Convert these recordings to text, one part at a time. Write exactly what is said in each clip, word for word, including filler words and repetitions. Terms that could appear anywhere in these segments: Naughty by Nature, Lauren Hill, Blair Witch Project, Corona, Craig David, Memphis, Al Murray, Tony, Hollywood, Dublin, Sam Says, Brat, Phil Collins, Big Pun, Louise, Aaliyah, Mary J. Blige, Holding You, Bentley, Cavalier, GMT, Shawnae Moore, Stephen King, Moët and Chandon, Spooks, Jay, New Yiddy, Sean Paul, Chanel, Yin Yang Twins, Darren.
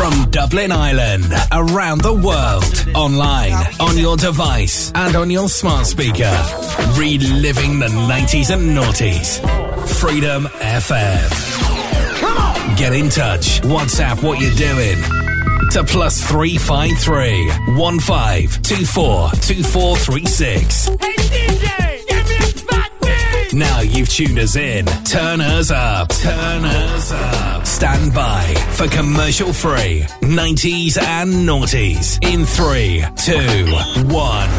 From Dublin, Ireland, around the world, online, on your device, and on your smart speaker. Reliving the nineties and noughties. Freedom F M. Come on! Get in touch. WhatsApp what you're doing. To plus three five three, one five two four, two four three six. Hey D J, give me a spot, man! Now you've tuned us in. Turn us up. Turn us up. Stand by for commercial free nineties and noughties in three, two, one.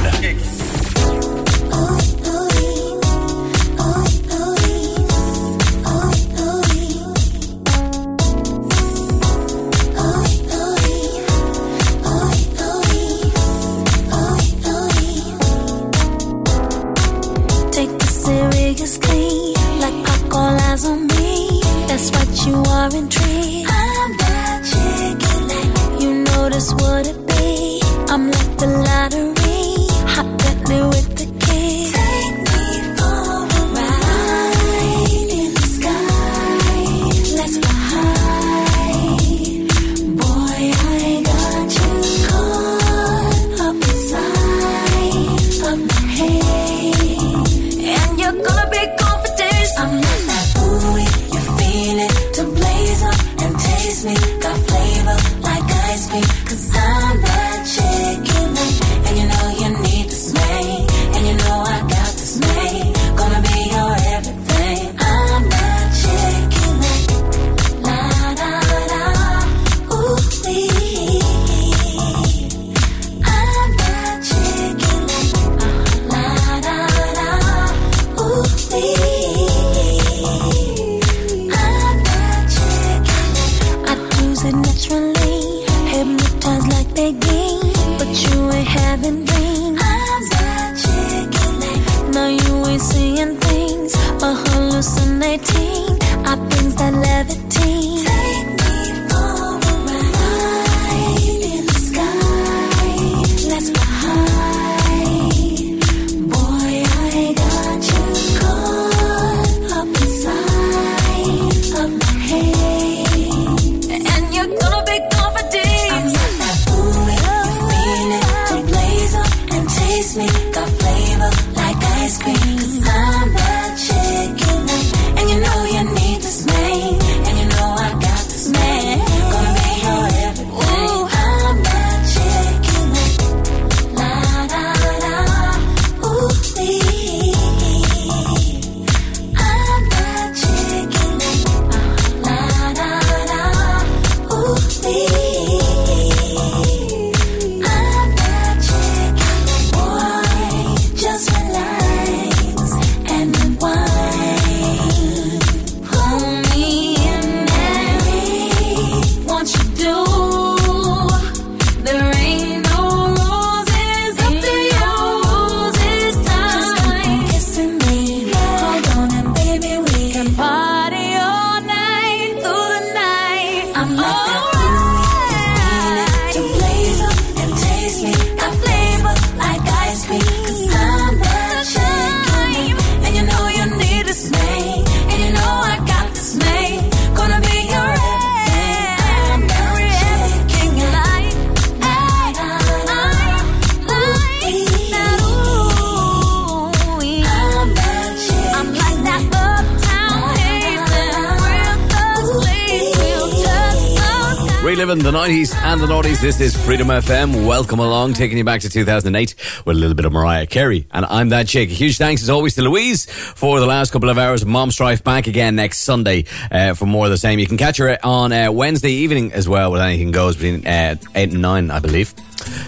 And the noughties, this is Freedom F M. Welcome along, taking you back to two thousand eight with a little bit of Mariah Carey and I'm That Chick. A huge thanks as always to Louise for the last couple of hours. Mom Strife back again next Sunday uh, for more of the same. You can catch her on uh, Wednesday evening as well with Anything Goes between uh, eight and nine, I believe.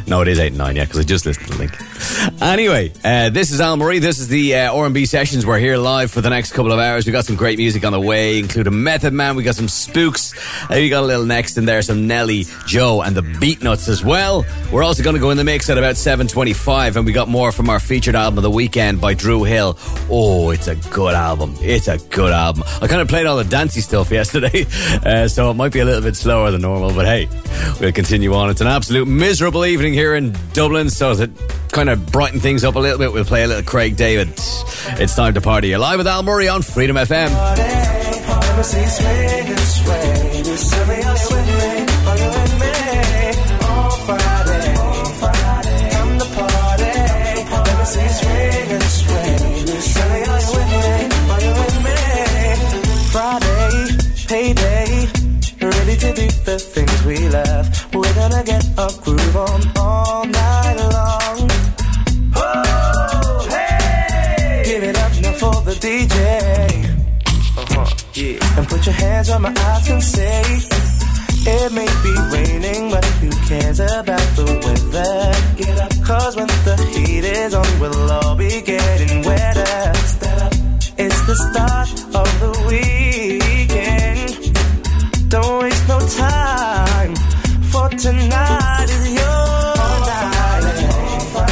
No, it is eight and nine, yeah, because I just listened to the link. Anyway, uh, this is Al Murray. This is the uh, R and B Sessions. We're here live for the next couple of hours. We got some great music on the way, including Method Man. We got some Spooks. Uh, we got a little Next in there, some Nelly, Joe, and the Beatnuts as well. We're also going to go in the mix at about seven twenty-five, and we got more from our featured album of the weekend by Dru Hill. Oh, it's a good album. It's a good album. I kind of played all the dancey stuff yesterday, uh, so it might be a little bit slower than normal, but hey, we'll continue on. It's an absolute miserable evening here in Dublin, so to kind of brighten things up a little bit, we'll play a little Craig David. It's time to party. You're live with Al Murray on Freedom F M. Party, party, hands on my eyes and say, it may be raining, but who cares about the weather? Get up. Cause when the heat is on, we'll all be getting wetter. It's the start of the weekend. Don't waste no time, for tonight is your night.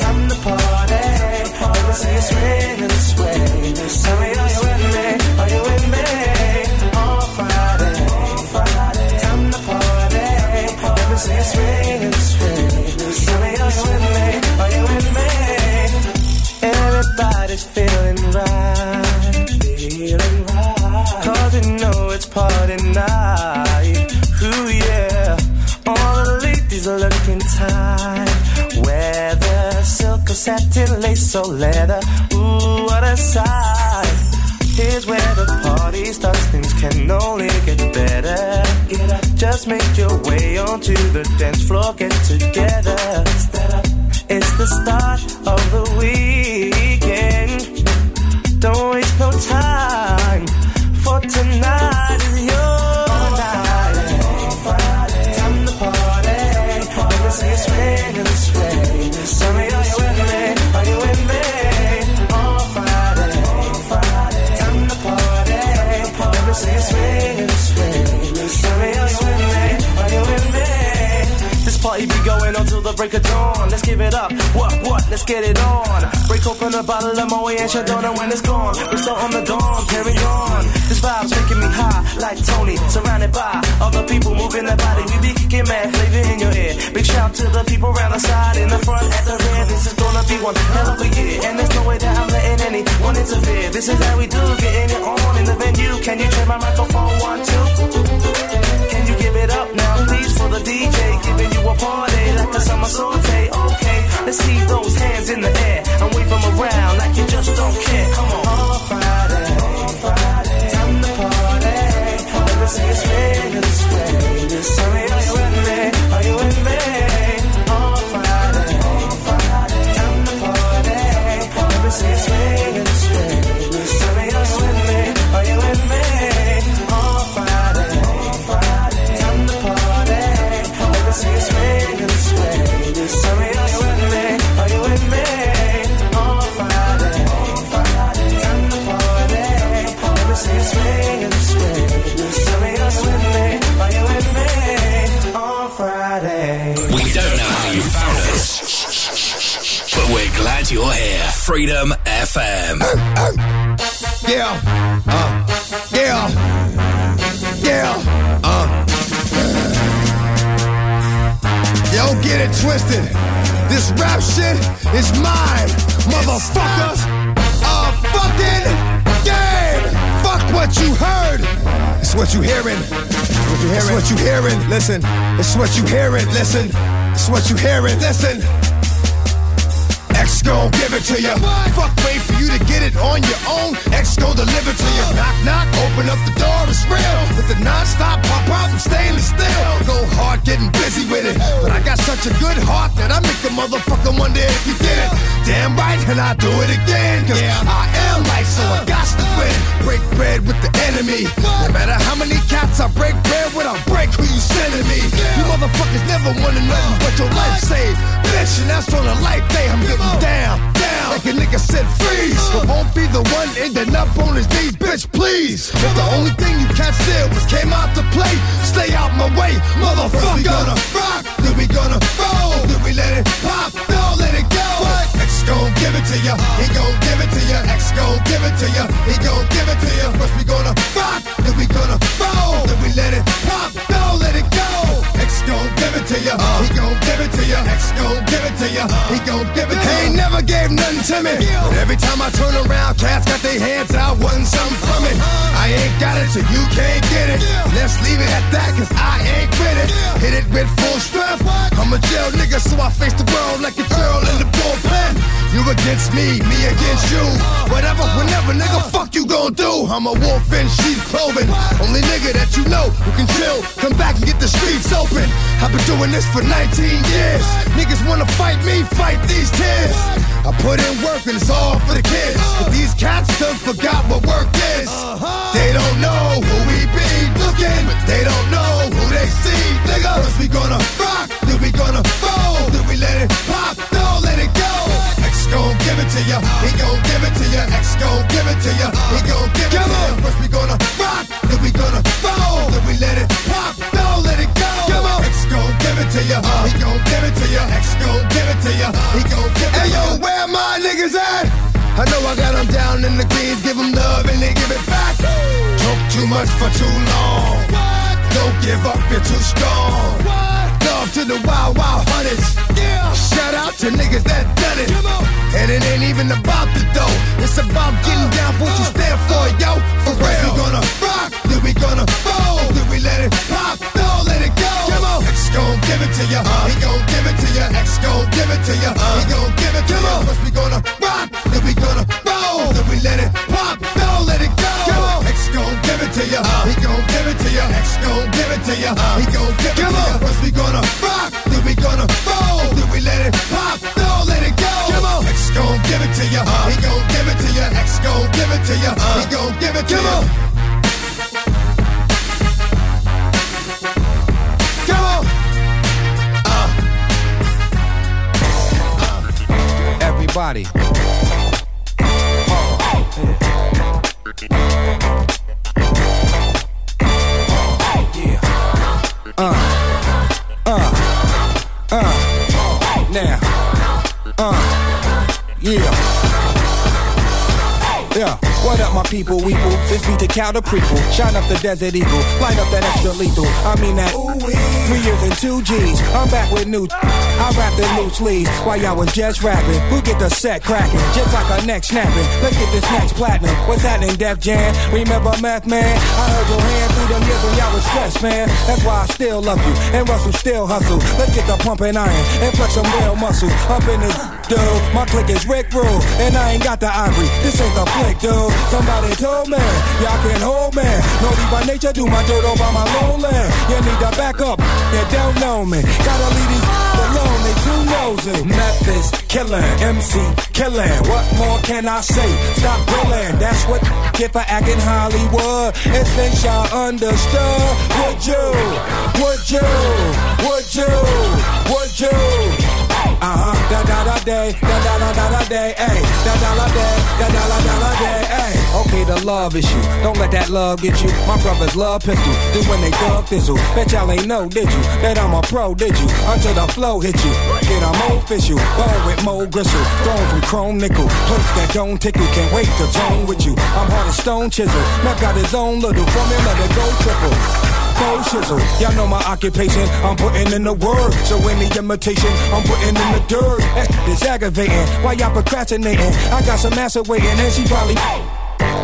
Time to party. Ever see it's raining this way? Tell me, are you with me? Are you with me? On Friday. Time to party. Ever see it's raining this way? Tell me, are you with me? Are you with me? Everybody's feeling right. Feeling right. Cause you know it's party night. Ooh, yeah. All the ladies are looking tight. Weather, silk or satin, lace or leather. Ooh, what a sight. Here's where the party starts. Things can only get better. Get up. Just make your way onto the dance floor. Get together. It's the start of the weekend. Don't waste no time, for tonight is your night. Time to party. Ever see it's raining this way? Tell me, are you with me? Are you with me? On Friday. Time to party. Ever see it's raining this way? Tell me, are you with me? Are you with me? This party be going on till the break of dawn. Let's give it up. What, what? Let's get it on. Break open a bottle of Moët and Chandon, and when it's gone, we're still on the dawn. Carry on. This vibe's making me high like Tony. Surrounded by other people moving their body. We be kicking mad flavor in your ear. Big shout to the people round the side, in the front, at the rear. This is gonna be one hell of a year, and there's no way that I'm letting anyone interfere. This is how we do, getting it on in the venue. Can you turn my microphone one, two? It up now, please, for the D J, giving you a party like the summer saute. Okay, let's see those hands in the air and wave them around like you just don't care. Come on, on Friday, on Friday, time to party. Ever see it's raining this way? Tell me, are you with me? Are you with me? On Friday, on Friday, time to party. Ever see it's raining this way? Tell me, are you with me? Are you with me? On Friday, on Friday. See it's raining this way. Tell me, are you with me? Are you with me? On Friday, on Friday, time to party. Ever see it's raining this way? Tell me, are you with me? Are you with me? On Friday. We don't know how you found us, but we're glad you're here. Freedom F M. Yeah. Uh. Yeah. Yeah. Uh. Don't get it twisted. This rap shit is mine, motherfuckers. A fucking game. Fuck what you heard. It's what you hearing. It's what you hearing. Listen. It's what you hearing. Listen. It's what you hearing. Listen. X gon' give it to ya. Fuck, wait for you to get it on your own. X gon' deliver to ya. Knock, knock, open up the door, it's real. With the non-stop pop out and stainless steel. Go hard getting busy with it. But I got such a good heart that I make a motherfucker wonder if you did it. Damn right, and I do it again. Cause I am life, so I got to win. Break bread with the enemy. No matter how many cats I break bread with, I'll break who you sending me. You motherfuckers never wanna know what your life saved. Bitch, and that's on a life day. I'm giving down, down, like a nigga said freeze. But won't be the one ending up on his knees, bitch, please. If the only thing you can't steal was came out to play, stay out my way, motherfucker. First we gonna rock, then we gonna roll, then we let it pop, don't let it go. X gon' give it to ya, he gon' give it to ya. X gon' give it to ya, he gon' give it to ya. First we gonna rock, then we gonna roll, then we let it pop, don't let it go. X gon' give it to ya, uh, he gon' give it to ya. X gon' give it to ya, uh, he gon' give it to ya. He ain't never gave nothing to me, but every time I turn around, cats got their hands out, wanting something from it. I ain't got it, so you can't get it. Let's leave it at that, cause I ain't with it. Hit it with full strength. I'm a jail nigga, so I face the world like a girl in the bullpen. You against me, me against you. Whatever, whenever, nigga, fuck you gon' do. I'm a wolf in sheep clothing. Only nigga that you know who can chill. Come back and get the streets open. I've been doing this for nineteen years. Niggas wanna fight me, fight these tears. I put in work and it's all for the kids. But these cats done forgot what work is. They don't know who we be looking, but they don't know who they see. Nigga, cause we gonna rock, then we gonna fold, then we let it pop, don't let it go. X gon' give it to ya, he gon' give it to ya. X gon' give it to ya, he gon' give it to ya. First we gonna rock, then we gonna fold, then we let it pop, don't let it go. X gon' give it to ya, he gon' give it to ya. X gon' give it to ya, he gon' give it to ya. Hey yo, where my niggas at? I know I got them down in the greens, give them love and they give it back. Talk too much for too long. What? Don't give up, you're too strong. What? Love to the wild, wild hunters. Yeah. Shout out to niggas that done it. And it ain't even about the dough. It's about getting uh, down for what uh, you stand for, uh, yo. For real. We gonna rock, then we gonna fold, then we let it pop, don't let it go. X gon' give it to ya, uh, he gon' give it to ya. X gon' give it to ya, uh, he gon' give it to ya. First we gonna rock, then we gonna roll, then we let it pop, don't let it go. X gon' give it to ya, uh, he gon' give it to ya. X gon' give it to ya, uh, he gon' give it to ya. First we gonna rock, then we gonna roll, then we let it pop, don't let it go. X gon' give it to ya, uh, he gon' give it to ya. X gon' give it to ya, uh, he gon' give it to ya. Body. Oh, yeah. Yeah. Uh, uh, uh, now, uh, yeah, yeah. What up, my people? We boo. This beat the cow to prequel. Shine up the Desert Eagle. Light up that extra lethal. I mean that. Three years and two G's. I'm back with new. I wrapped in loose leaves while y'all was just rapping. Who get the set cracking? Just like our neck snapping. Let's get this next platinum. What's happening, Def Jam? Remember Meth Man? I heard your hand through them years when y'all was stressed, man. That's why I still love you. And Russell still hustle. Let's get the pumping iron and flex some real muscle. Up in this dude. My click is Rick Roll. And I ain't got the ivory. This ain't the flick, dude. Somebody told me, y'all can't hold me. Naughty by nature, do my dirt over my lowland. You need to back up, you don't know me. Gotta leave these alone, they too nosy. Memphis, killin', M C, killin'. What more can I say? Stop grillin', that's what get for actin' Hollywood. And since y'all understood, would you, would you, would you, would you? Uh-huh, da-da-da-day, da-da-da-da-day, ayy, da-da-da-day, da-da-da-da-day, ayy. Okay, the love issue, don't let that love get you. My brothers love pistol, do when they thug thistle. Bet y'all ain't know, did you, that I'm a pro, did you? Until the flow hit you, get I'm official. Bone with mo gristle, thrown from chrome nickel. Plates that don't tickle, can't wait to tone with you. I'm hard as stone chisel, Mac got his own little formula to go triple. Shizzle. Y'all know my occupation, I'm putting in the work. So any imitation, I'm putting in the dirt. It's aggravating, why y'all procrastinating? I got some ass waiting and she probably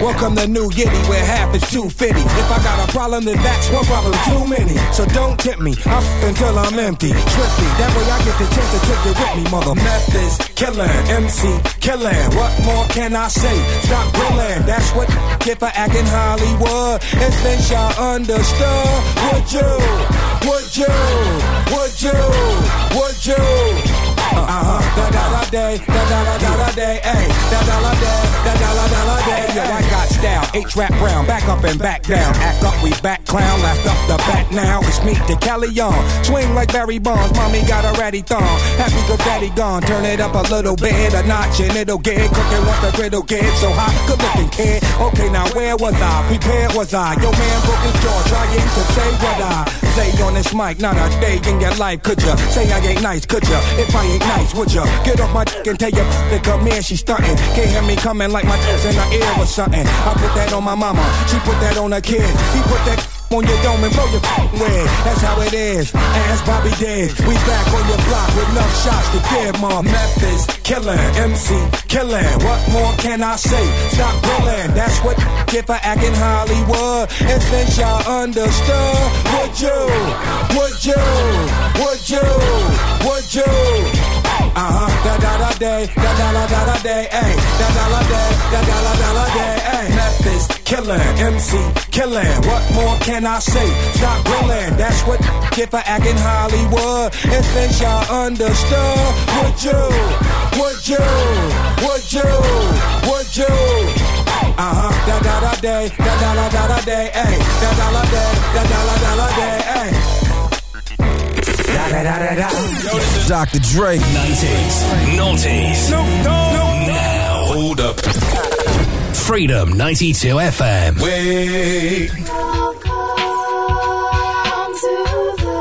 welcome to New Yiddy where half is two fifty. If I got a problem, then that's one problem too many. So don't tip me, I'm until I'm empty. Swiftly, that way I get the chance to take it with me, mother. Memphis, killin', M C, killin'. What more can I say? Stop grillin', that's what get for actin' Hollywood. And since y'all understood, would you, would you, would you, would you? Uh-huh, da-da-da-day, da-da-da-da-day, ayy, da-da-da-day, da-da-da-da-day, yeah, I got style, H-Rap Brown, back up and back down, act up, we back clown, last up the back now, it's me, the Callion, swing like Barry Bonds, mommy got a ratty thong, happy good daddy gone, turn it up a little bit, a notch and it'll get, cooking what the griddle get, so hot, good looking kid, okay, now where was I, prepared was I, your man broke his jaw, trying to say what I say on this mic, not a day in your life, could ya, say I ain't nice, could ya, if I ain't nice, would ya? Get off my dick and tell your to come here, she stuntin'. Can't hear me coming like my dick's in her ear or something. I put that on my mama, she put that on her kid. He put that on your dome and blow your with. That's how it is, ass Bobby dead. We back on your block with enough shots to give, mom. Memphis, killin', M C, killin'. What more can I say? Stop grillin', that's what get for actin' Hollywood. And since y'all understood, would you, would you, would you, would you? Uh-huh, da-da-da-day, da-da-da-da-day, ayy, da-da-da-day, da-da-da-da-day, ayy. Memphis, Killin', M C, killin'. What more can I say? Stop willin'. That's what get for acting Hollywood. If things y'all understood, would you? Would you? Would you? Would you? Uh-huh. Da da da day, da da da da da day, ayy. Da da da day, da da da da da day, ayy. Da, da, da, da, da. Doctor Dre. nineties. Noughties. No, no, now. Hold up. Freedom ninety-two F M. Wait. Welcome to the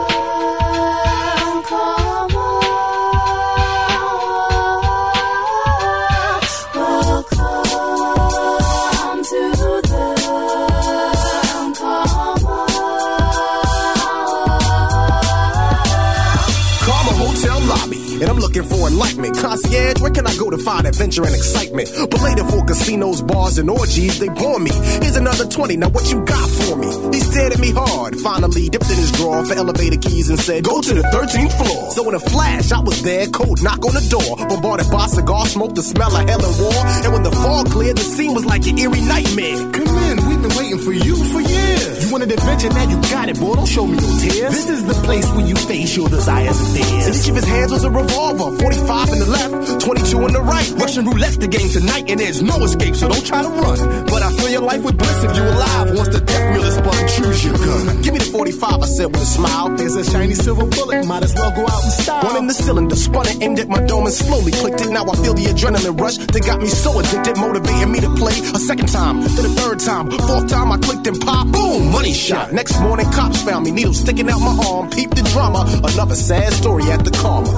and I'm looking for enlightenment. Concierge, where can I go to find adventure and excitement? But later for casinos, bars, and orgies, they bore me. Here's another twenty, now what you got for me? He stared at me hard, finally dipped in his drawer for elevator keys and said, go to the thirteenth floor. So in a flash, I was there, cold knock on the door. Bombarded by cigar smoke, the smell of hell and war. And when the fog cleared, the scene was like an eerie nightmare. Come in, we've been waiting for you for years. You wanted adventure, now you got it, boy, don't show me no tears. This is the place where you face your desires and fears. And each of his hands was a revolver. forty-five in the left, twenty-two in the right. Russian roulette the game tonight, and there's no escape, so don't try to run. But I fill your life with bliss if you alive. Once the death wheel is spun, choose your gun. Give me the forty-five, I said with a smile. There's a shiny silver bullet, might as well go out in style. One in the cylinder, spun and aimed at my dome and slowly clicked it. Now I feel the adrenaline rush that got me so addicted, motivating me to play a second time, then a third time, fourth time I clicked and pop, boom, money shot. Next morning, cops found me, needles sticking out my arm. Peep the drama, another sad story at the Karma.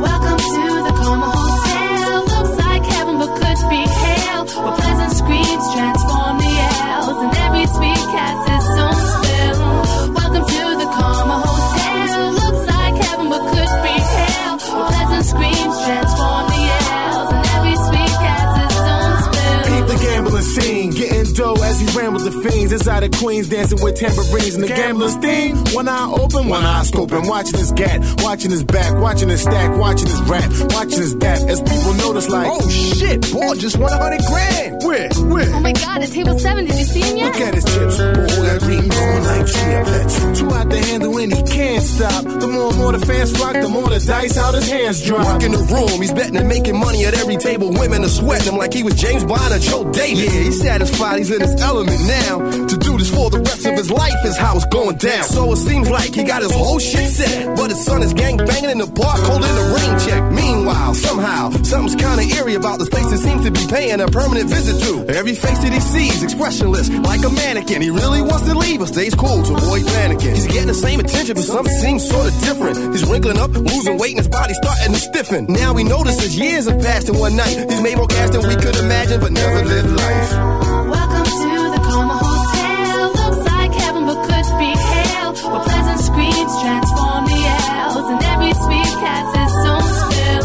Welcome to the Karma Hotel. Looks like heaven, but could be hell. Where pleasant screams transform the elves, and every sweet cast its own spell. Welcome to the Karma Hotel. Looks like heaven, but could be hell. Where pleasant screams transform the elves, and every sweet cast its own spell. Keep the gambling scene, getting dough as he rambles the fiends. Inside of Queens, dancing with tambourines and the gambler's theme. One eye open, one eye scoping, watching his gat, watching his back, watching his stack, watching his rap, watching his dap. As people notice, like, oh shit, boy, just one hundred grand. Where, where? Oh my god, it's table seven, did you see him yet? Look at his chips, oh, that ring going like chia pets. Two out the handle and he can't stop. The more and more the fans flock, the more the dice out his hands drop. Walk in the room, he's betting and making money at every table. Women are sweating him like he was James Bond or Joe Davis. Yeah, he's satisfied, he's in his element now. To do this for the rest of his life is how it's going down. So it seems like he got his whole shit set, but his son is gang banging in the bar, holding the rain check. Meanwhile, somehow, something's kinda eerie about this place that seems to be paying a permanent visit to. Every face that he sees, expressionless, like a mannequin. He really wants to leave, but stays cool to avoid panicking. He's getting the same attention, but something seems sorta different. He's wrinkling up, losing weight, and his body's starting to stiffen. Now he notices years have passed in one night. He's made more cash than we could imagine, but never lived life. Welcome to the Karma Hotel. Looks like heaven, but could be hell. Where pleasant screams transform the elves, and every sweet cast its own spell.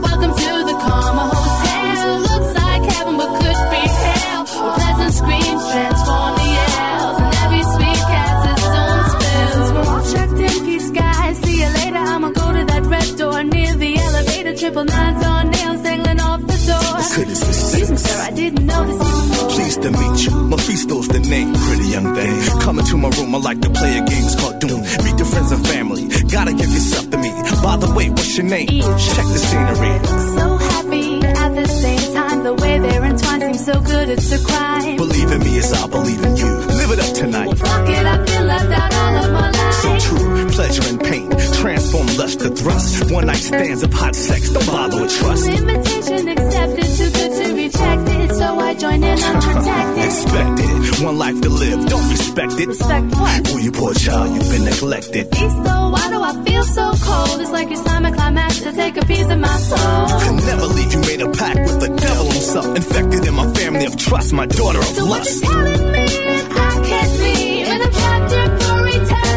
Welcome to the Karma Hotel. Looks like heaven, but could be hell. Where pleasant screams transform the elves, and every sweet cast its own spell. Since we're all checked in, peace, guys. See you later. I'ma go to that red door near the elevator. Triple nines on nails dangling off the door. Excuse me, sir, I didn't notice you before. Pleased to meet you. Mephisto's the name. Pretty young thing. Coming to my room, I like to play a game called Doom. Meet your friends and family. Gotta give yourself to me. By the way, what's your name? E. Check the scenery. So happy at the same time. The way they're entwined seems so good, it's a crime. Believe in me as I believe in you. Live it up tonight. Fuck it, I feel left out all of my life. So true. Pleasure and pain. Transform lust to thrust. One night stands of hot sex. Don't bother with trust. Invitation accepted. Too good to reject it. So I join in unprotected. Expect it. One life to live. Don't respect it. Respect what? Oh, you poor child. You've been neglected. Be slow. Why do I feel so cold? It's like your stomach climax to take a piece of my soul. I'll never leave. You made a pact with the devil himself. Infected in my family of trust. My daughter of so lust. So what you're telling me is I can't sleep. And I'm trapped here for eternity.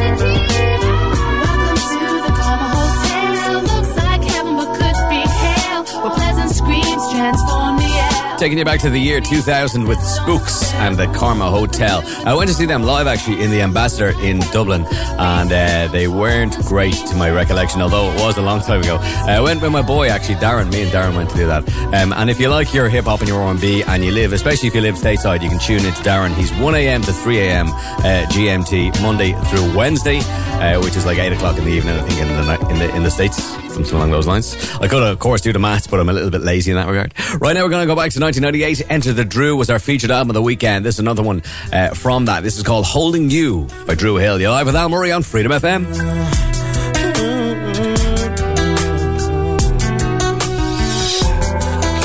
Transform the air. taking you back to the year two thousand with Spooks and the Karma Hotel. I went to see them live, actually, in the Ambassador in Dublin, and uh, they weren't great to my recollection, although it was a long time ago. I went with my boy, actually, Darren. Me and Darren went to do that. Um, and if you like your hip-hop and your R and B and you live, especially if you live stateside, you can tune into Darren. He's one a.m. to three a.m. Uh, G M T, Monday through Wednesday, uh, which is like eight o'clock in the evening, I think, in the, in the, in the States. Something along those lines. I could, of course, do the maths, but I'm a little bit lazy in that regard. Right now, we're going to go back to nineteen ninety-eight. Enter the Dru was our featured album of the weekend. This is another one uh, from that. This is called Holding You by Dru Hill. You're live with Al Murray on Freedom F M. I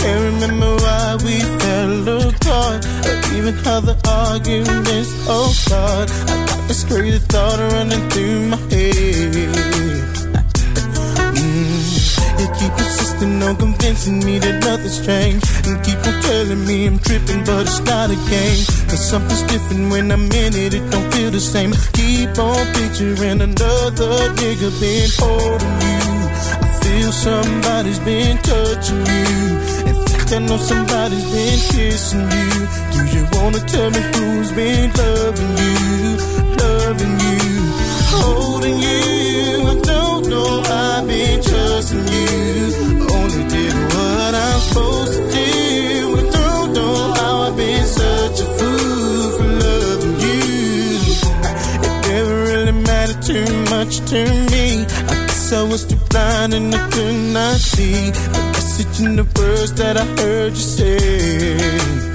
can't remember why we fell apart, or even how the arguments all started. I got this crazy thought running through my head. You keep insisting on convincing me that nothing's changed, and keep on telling me I'm tripping, but it's not a game. Cause something's different when I'm in it, it don't feel the same. Keep on picturing another nigga been holding you. I feel somebody's been touching you. In fact, I know somebody's been kissing you. Do you wanna tell me who's been loving you, loving you, holding you? I don't know, I've been trusting you, only did what I'm supposed to do. I don't know how I've been such a fool for loving you. It never really mattered too much to me. I guess I was too blind and I could not see the message in the words that I heard you say.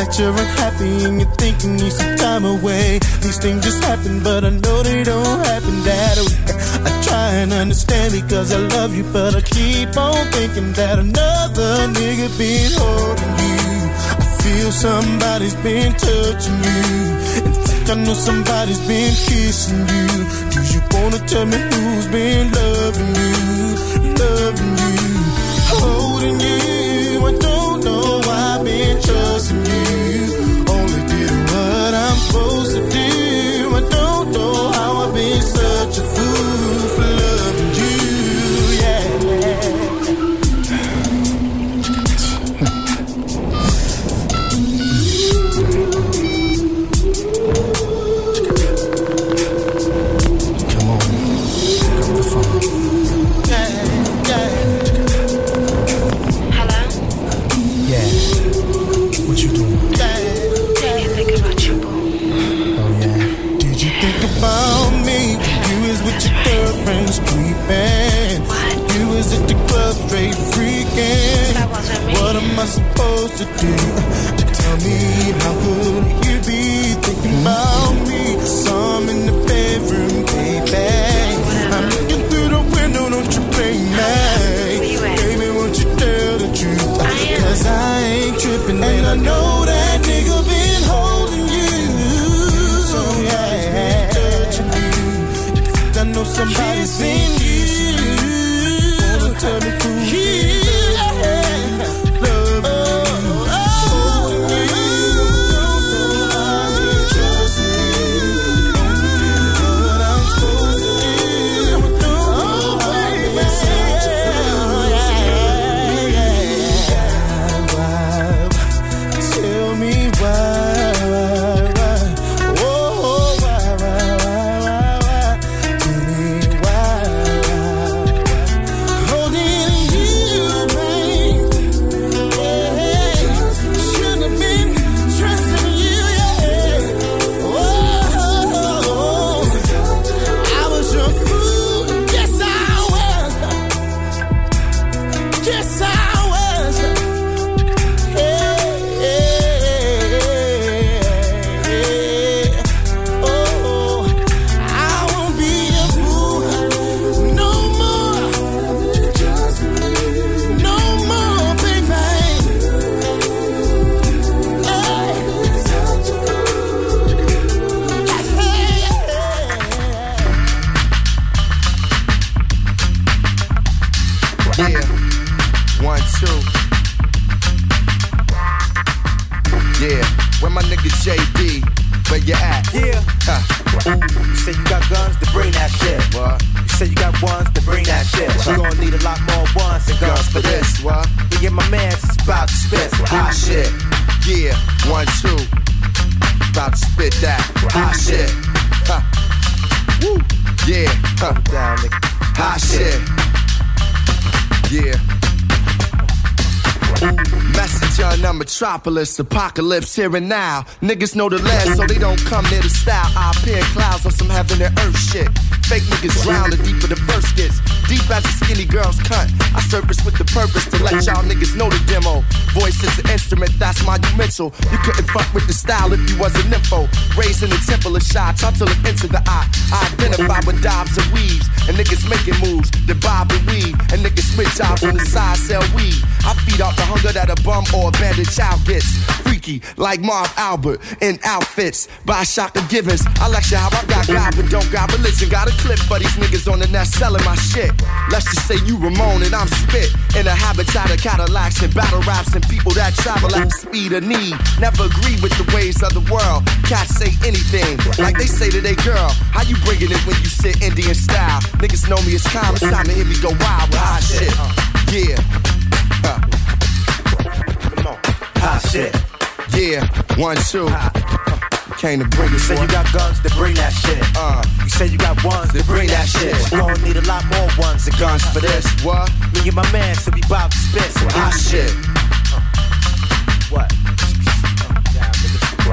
That you're unhappy and you think you need some time away. These things just happen, but I know they don't happen that way. I try and understand because I love you, but I keep on thinking that another nigga been holding you. I feel somebody's been touching you. In fact, I know somebody's been kissing you. Do you wanna tell me who's been loving you, loving you, holding you? I don't know. I've been trusting you, only did what I'm supposed to do. I don't know how I've been such a fool for loving you, yeah. Come on, pick up the phone. Yeah, yeah. About me, you is with your girlfriends creeping. You is at the club straight freaking. What am I supposed to do? Tell me, how could you be thinking about me? Some in the bedroom, baby. I'm looking through the window, don't you blame me? Baby, won't you tell the truth? Cause I ain't tripping, and I know that nigga been holding you. So yeah. I know somebody's been kissing you. Wanna tell me who you love, holding you. Don't know I've been trusting you, only did what I'm supposed to do. Don't know I've been such a fool to love you. Why, why, tell me why, why, why, oh, why, why, why. Guns for this, what? and my man's is about to spit hot shit. Yeah, one, two. About to spit that hot shit. Huh. Woo. Yeah, huh. Down, nigga. Hot shit. Yeah. Ooh, messenger in the metropolis, apocalypse here and now. Niggas know the last, so they don't come near the style. I appear in clouds on some heaven and earth shit. Fake niggas drown, the deeper the verse gets. Deep as a skinny girl's cunt. I surface with the purpose to let y'all niggas know the demo. Voice is an instrument, that's monumental. You couldn't fuck with the style if you was an info. Raised in the temple of shots, I till it into the eye. I identify with dives and weaves, and niggas making moves, the bob and weave, and niggas switch jobs on the side, sell weed. I feed off the hunger that a bum or a bandit child gets. Freaky, like Marv Albert, in outfits, by Shaka Givens. I lecture how I got God, but don't got religion. Got a clip for these niggas on the net selling my shit. Let's just say you Ramon and I'm Spit. In a habitat of Cadillacs and battle raps and people that travel at the speed of need. Never agree with the ways of the world. Cats say anything, like they say to their girl. How you bringing it when you sit Indian style? Niggas know me as calm, it's time to hear me go wild with hot shit. Yeah. Huh. Hot shit. Yeah, one, two. Came to bring it. You say you got guns, then bring that shit. Uh, you say you got ones, then bring that shit. We gon' need a lot more ones and guns for this. What? Me and my man, so we bout to spit. Hot shit. What?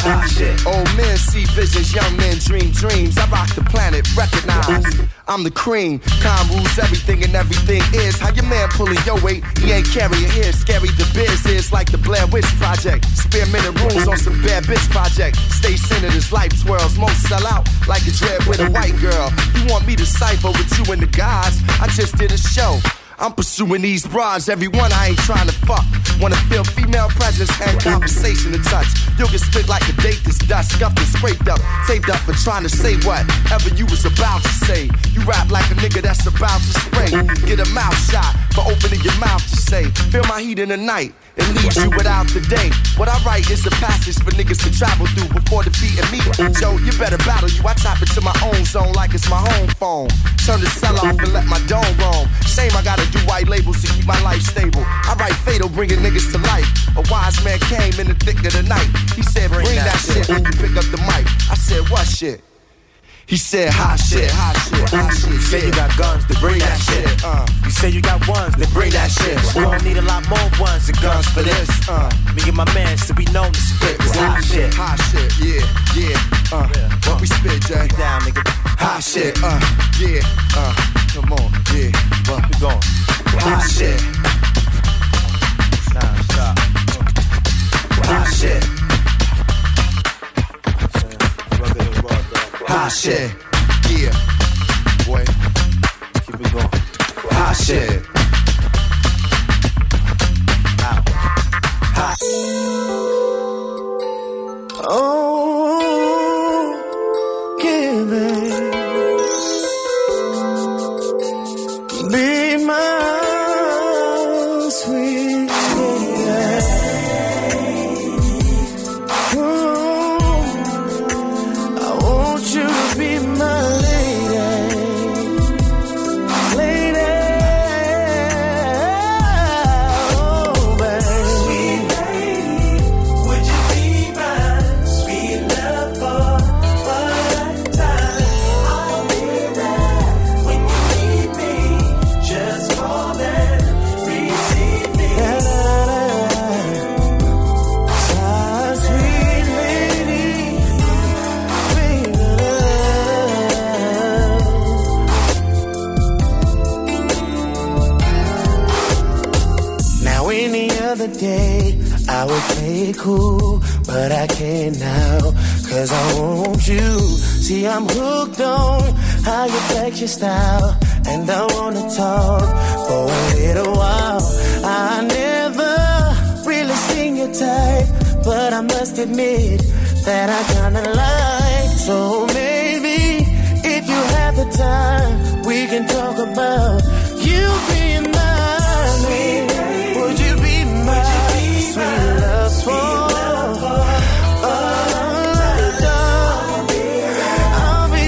Hot shit. Old men see visions, young men dream dreams. I rock the planet, recognize. I'm the cream, calm rules everything and everything is. How your man pulling your weight, he ain't carrying his. Scary the biz is like the Blair Witch Project. Spearminted rooms on some bad bitch project. Stay centered as life twirls, most sell out like a dread with a white girl. You want me to cipher with you and the guys? I just did a show. I'm pursuing these bras, everyone I ain't trying to fuck. Wanna feel female presence and conversation to touch. You'll get split like a date that's dust, scuffed and scraped up, taped up for trying to say whatever you was about to say. You rap like a nigga that's about to spray. Get a mouth shot for opening your mouth to say. Feel my heat in the night, it leaves you without the day. What I write is a passage for niggas to travel through before defeating me. Joe, you better battle you, I tap into my own zone like it's my home phone. Turn the cell off and let my dome roam. Shame I gotta do white labels to keep my life stable. I write fatal, bringing niggas to life. A wise man came in the thick of the night. He said, bring, bring that, that shit when you pick up the mic. I said, what shit? He said, hot shit, hot shit, hot shit. You say you got guns, then bring that shit. Uh, you say you got ones, then bring that shit. We gon' need a lot more ones and guns for this. Uh, me and my man to be known to spit this hot shit. Hot shit, yeah, yeah. Uh, what we spit, Jay? Down, nigga. Hot shit, uh, yeah, uh, come on, yeah. What we gon'? Hot shit. Nah, stop. Hot shit. Hot shit, yeah, boy, keep it going. Hot shit. Hot. Oh, give it. Be my sweet lady. Oh. Day, I would play it cool, but I can't now, cause I want you. See, I'm hooked on how you flex your style, and I wanna talk for a little while. I never really seen your type, but I must admit that I kinda like. So maybe if you have the time, we can talk about you being mine. Sweet love for, love for oh, love. I'll be there. I'll be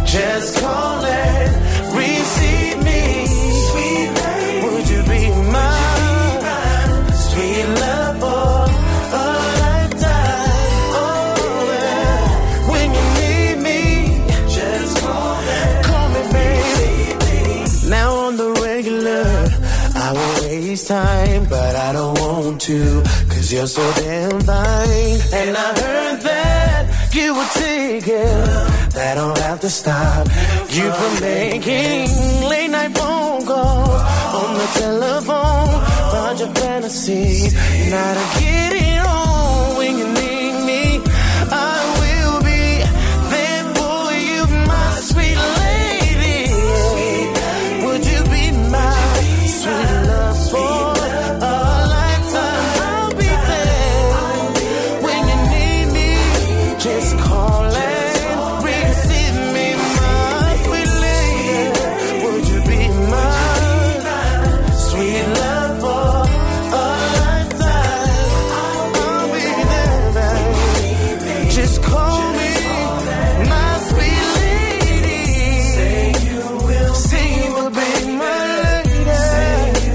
there. Just call it, receive me. Sweet lady, would you be mine? these times, but I don't want to, cause you're so damn fine. And I heard that you were taken, that don't have to stop you from making late night phone calls on the telephone about your fantasies. Now to get it on when you need me, I will be there for you, my sweet lady. Would you be my sweet love for a lifetime? I'll be there when you need me. Just call and receive me, my sweet lady. Would you be my sweet love for a lifetime? I'll be there. Just call me, my sweet lady. Say you will be my lady. Say you will be my lady. I've got to have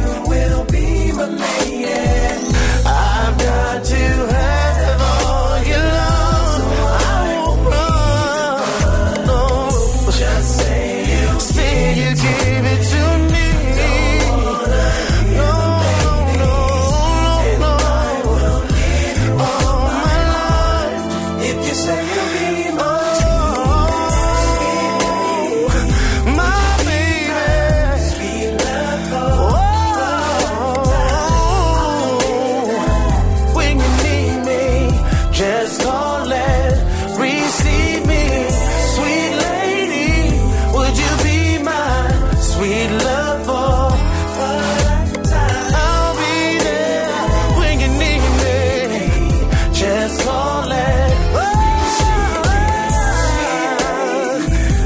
all your love. I won't run. No. Just say you, say you give it to me. No, no, no, no, no. All my life, if you say you'll be mine, my baby. Oh, when you need me, just call and receive me, sweet lady. Would you be my sweet love for a lifetime? I'll be there when you need me. Just call and receive me.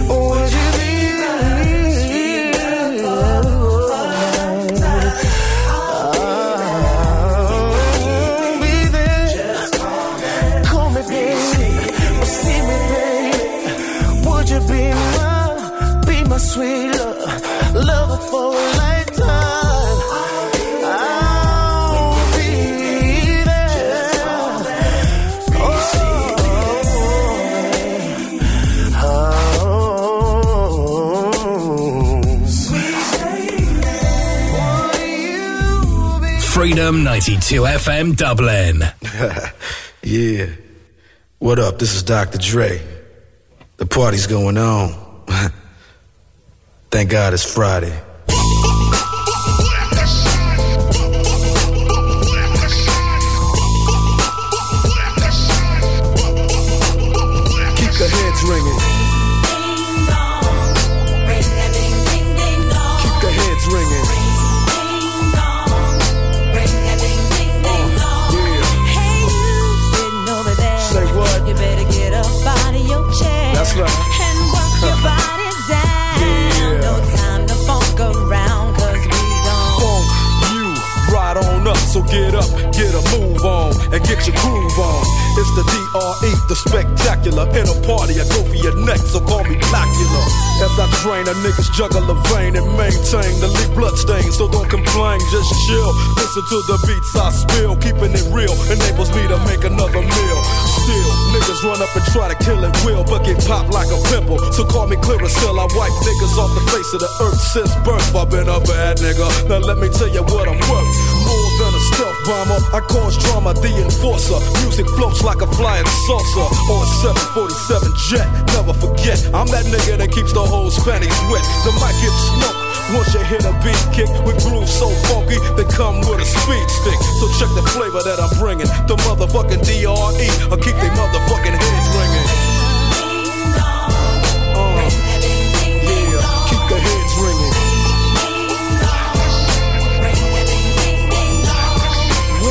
Would you be my sweet love for a lifetime? I'll be there. Just call me, call me, baby. See me, baby. Would you be my, be my sweet love, lover for a lifetime? I'll be there. Oh, Freedom ninety-two F M Dublin. Yeah. What up? This is Doctor Dre. The party's going on. Thank God it's Friday. Keep the heads ringing. Keep the heads ringing. Hey, you sitting over there. Say what? You better get up out of your chair. That's right. And walk your body down. Yeah. No time to funk around, cause we don't Funk you right on up, so get up, get a move on, and get your groove on. It's the D R E, the spectacular. In a party, I go for your neck, so call me Blackula. As I drain, a niggas juggle a vein and maintain the leak blood stain, so don't complain, just chill. Listen to the beats I spill, keeping it real enables me to make another meal. Still, niggas run up and try to kill it will, but get popped like a pimple, so call me clear as hell. I wipe niggas off the face of the earth since birth. I've been a bad nigga, now let me tell you what I'm worth. More than a stealth bomber, I cause drama, the enforcer. Music floats like a flying saucer on a seven forty-seven jet. Never forget, I'm that nigga that keeps the hoes' panties wet. The mic gets smoked once you hit a beat kick with grooves so funky they come with a speed stick. So check the flavor that I'm bringing. The motherfucking D R E, I'll keep they motherfucking heads ringing. Uh, yeah, keep the heads ringing.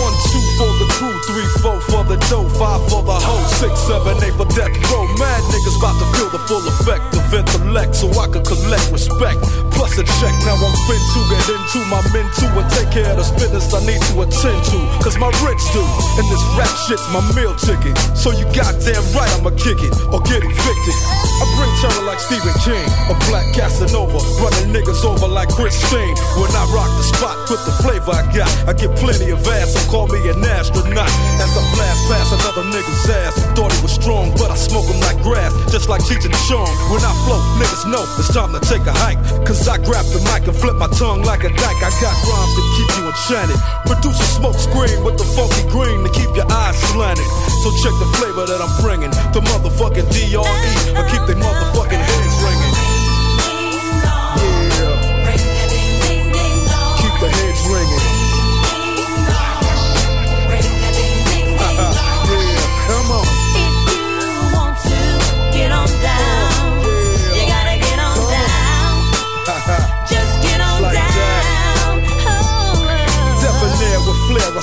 One, two for the crew, three, four for the dough, five for the hoe, six, seven, eight for death row. Mad niggas about to feel the full effect of intellect, so I can collect respect plus a check. Now I'm fin to get into my men too, and take care of this business I need to attend to, cause my rich do, and this rap shit's my meal ticket. So you goddamn right I'ma kick it or get evicted. I bring terror like Stephen King or Black Casanova, running niggas over like Christine. When I rock the spot with the flavor I got, I get plenty of ass, so call me an astronaut. As I blast past another nigga's ass, thought he was strong, but I smoke him like grass, just like Cheech and Chong. When I float, niggas know it's time to take a hike, cause I I grab the mic and flip my tongue like a dyke. I got rhymes to keep you enchanted. Produce a smoke screen with the funky green to keep your eyes slanted. So check the flavor that I'm bringing. The motherfucking D R E, I keep the motherfucking heads ringing. Yeah. Keep the heads ringing. Uh-uh. Yeah, come on. If you want to get on down, yeah, you gotta get on come down. On. Just get on like down. Oh. Debonair with flair, I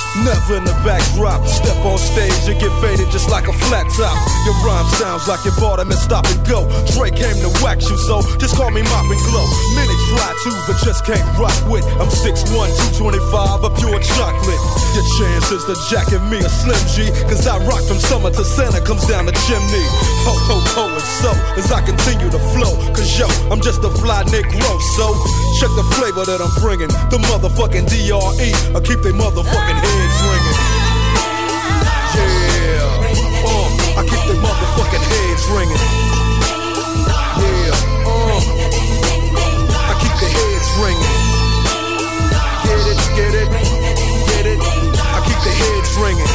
never in the backdrop. Step on stage, you get faded just like a flat top. Your rhyme sounds like you bought 'em and stop and go. Drake came to whack you, so just call me Mop and Glow. Many try to, but just can't rock with. I'm six one, two twenty-five, a pure chocolate. Your chances to jacket me a Slim G, 'cause I rock from summer to Santa comes down the chimney. Ho, ho, ho, and so as I continue to flow, 'cause yo, I'm just a fly Negro, so check the flavor that I'm bringing. The motherfucking D R E, I keep they motherfucking head. Ringing. Yeah, uh, I keep the motherfucking heads ringing. Yeah, uh, I keep the heads ringing. Get it, get it, get it. I keep the heads ringing.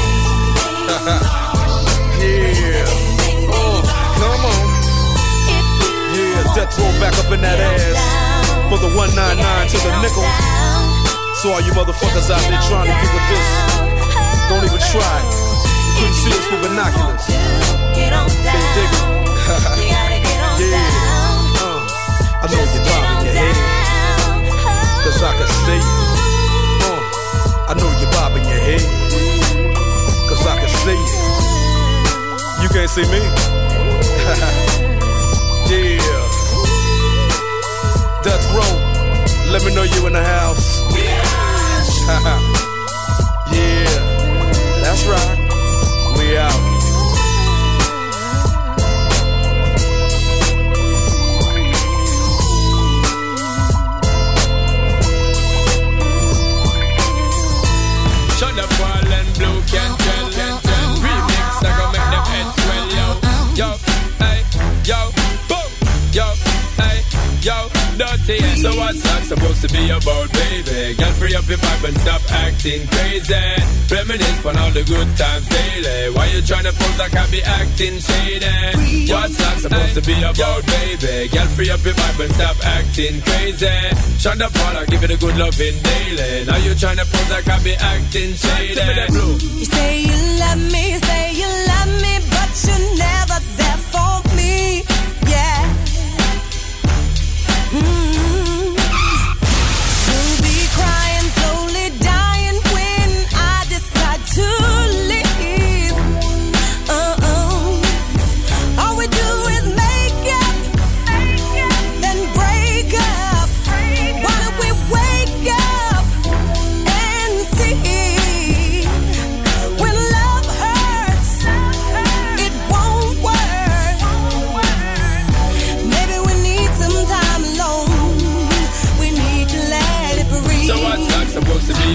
Yeah, uh, come on. Yeah, death roll back up in that ass. For the one ninety-nine to the nickel. So all you motherfuckers out there trying to get with this, don't even try. You couldn't see us with binoculars. They dig it. Yeah. Uh, I know you're bobbing your head, 'cause I can see you. Uh, I know you're bobbing your head, 'cause I can see you. You can't see me? Yeah. Death Row, let me know you in the house. Yeah, that's right. We out. So what's that supposed to be about, baby? Girl, free up your vibe and stop acting crazy. Reminisce on all the good times daily. Why you tryna pose like I be acting shady? What's that supposed to be about, baby? Girl, free up your vibe and stop acting crazy. Shonda Paul, I give it a good loving daily. Now you tryna pose like I be acting shady. You say you love me, say you love me, but you're never there for me. Yeah. Mm.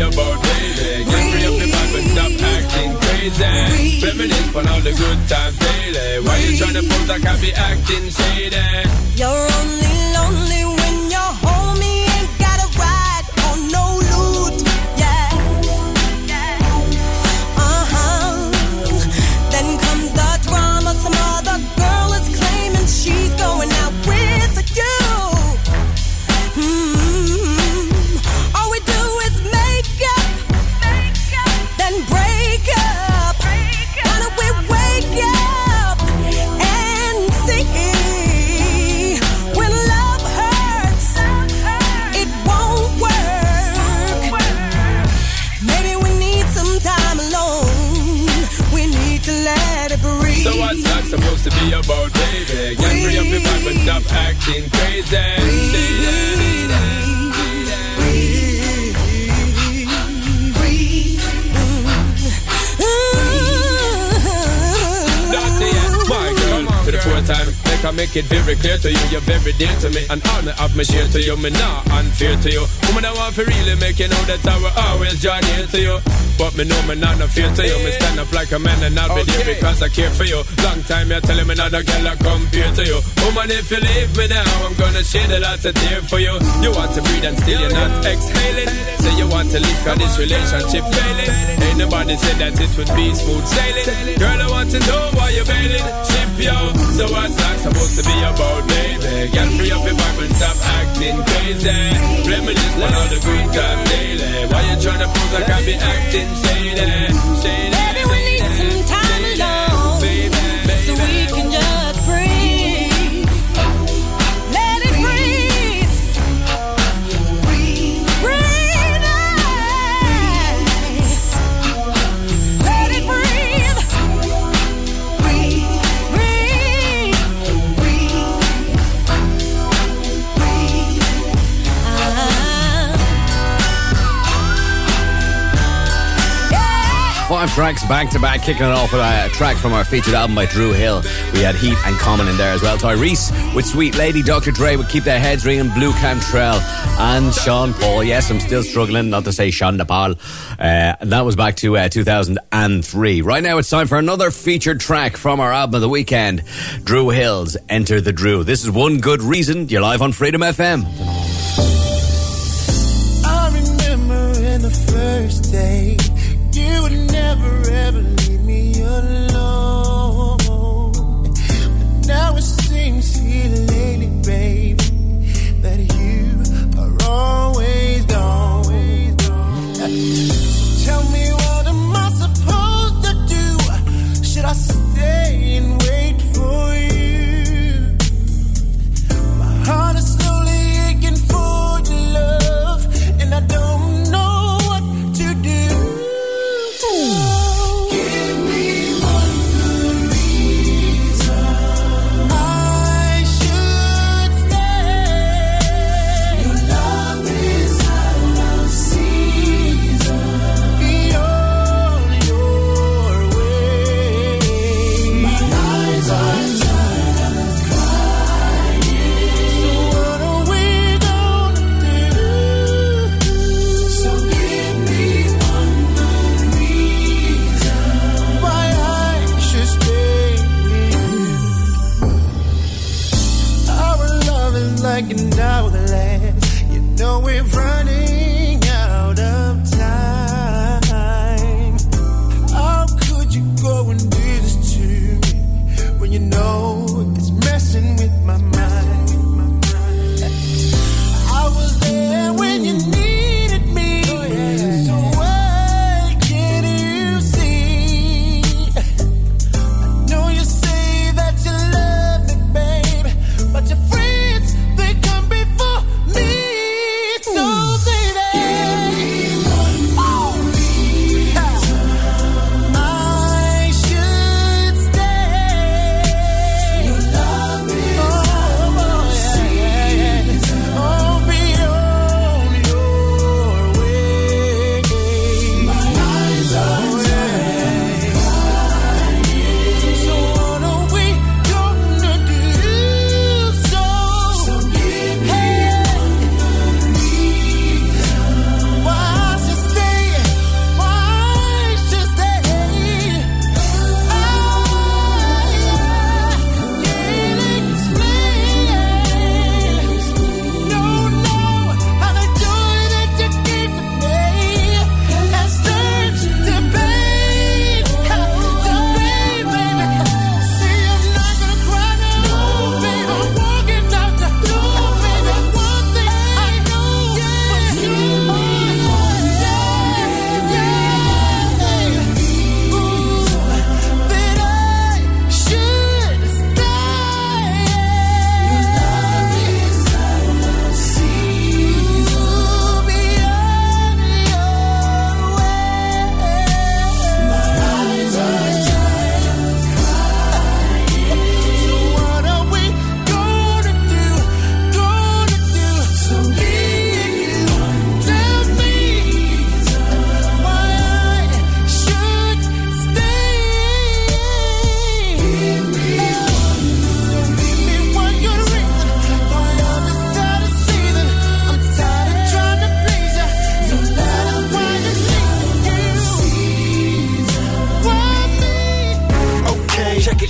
About daily, get free up your mind but stop acting crazy. Reminisce on all the good times daily. Why you tryna pose like I be acting shady? You're only lonely when you're home. You ain't gotta ride on no loot. Yeah, uh huh. Then comes the drama. Some other girl is claiming she's going out with you. Hmm. Supposed to be about, baby. Get free up your vibe and stop acting crazy. Breathe, breathe, breathe. That's it, my girl. For the fourth time. like I make it very clear to you, you're very dear to me. And honor of my share to you, me not unfair to you. Woman, I want to really make you know that I will always join here to you. But me know me not no fear to you. Me stand up like a man and I'll be okay there because I care for you. Long time you're telling me not a girl I compare to you. Woman, if you leave me now, I'm gonna shed a lot of tears for you. You want to breathe and still you're not exhaling. Say you want to leave cause this relationship failing. Ain't nobody said that it would be smooth sailing. Girl, I want to know why you're bailing. Ship yo, so what's that supposed to be about, baby? Girl, free up your back and stop acting crazy. Reminisce one of the great girls daily. Why you tryna pose like I be acting shady? Shady. Baby, we need some time alone, baby, baby, so we can just breathe. Let it breathe. Breathe. Breathe out. Let it breathe. Breathe. Breathe. Breathe. Breathe. Ah. Five tracks back to back, kicking it off with a track from our featured album by Dru Hill. We had Heat and Common in there as well. Tyrese with Sweet Lady, Doctor Dre with Keep Their Heads Ringing, Blue Cantrell, and Sean Paul. Yes, I'm still struggling not to say Sean Paul. Uh, and that was back to uh, two thousand three. Right now it's time for another featured track from our album of the weekend, Dru Hill's Enter the Dru. This is One Good Reason. You're live on Freedom F M. I remember in the first day, you would never ever leave me alone. But now it seems here lately, baby, that you are always gone. So tell me, what am I supposed to do? Should I stay and wait for you? My heart is slowly aching for your love, and I don't know. Give me one good reason I should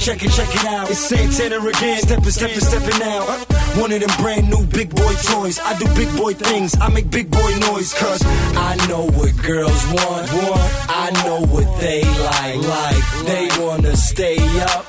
check it, check it out. It's Santana again, steppin', steppin', steppin' out. One of them brand new big boy toys. I do big boy things, I make big boy noise. Cause I know what girls want, want. I know what they like, like. They wanna stay up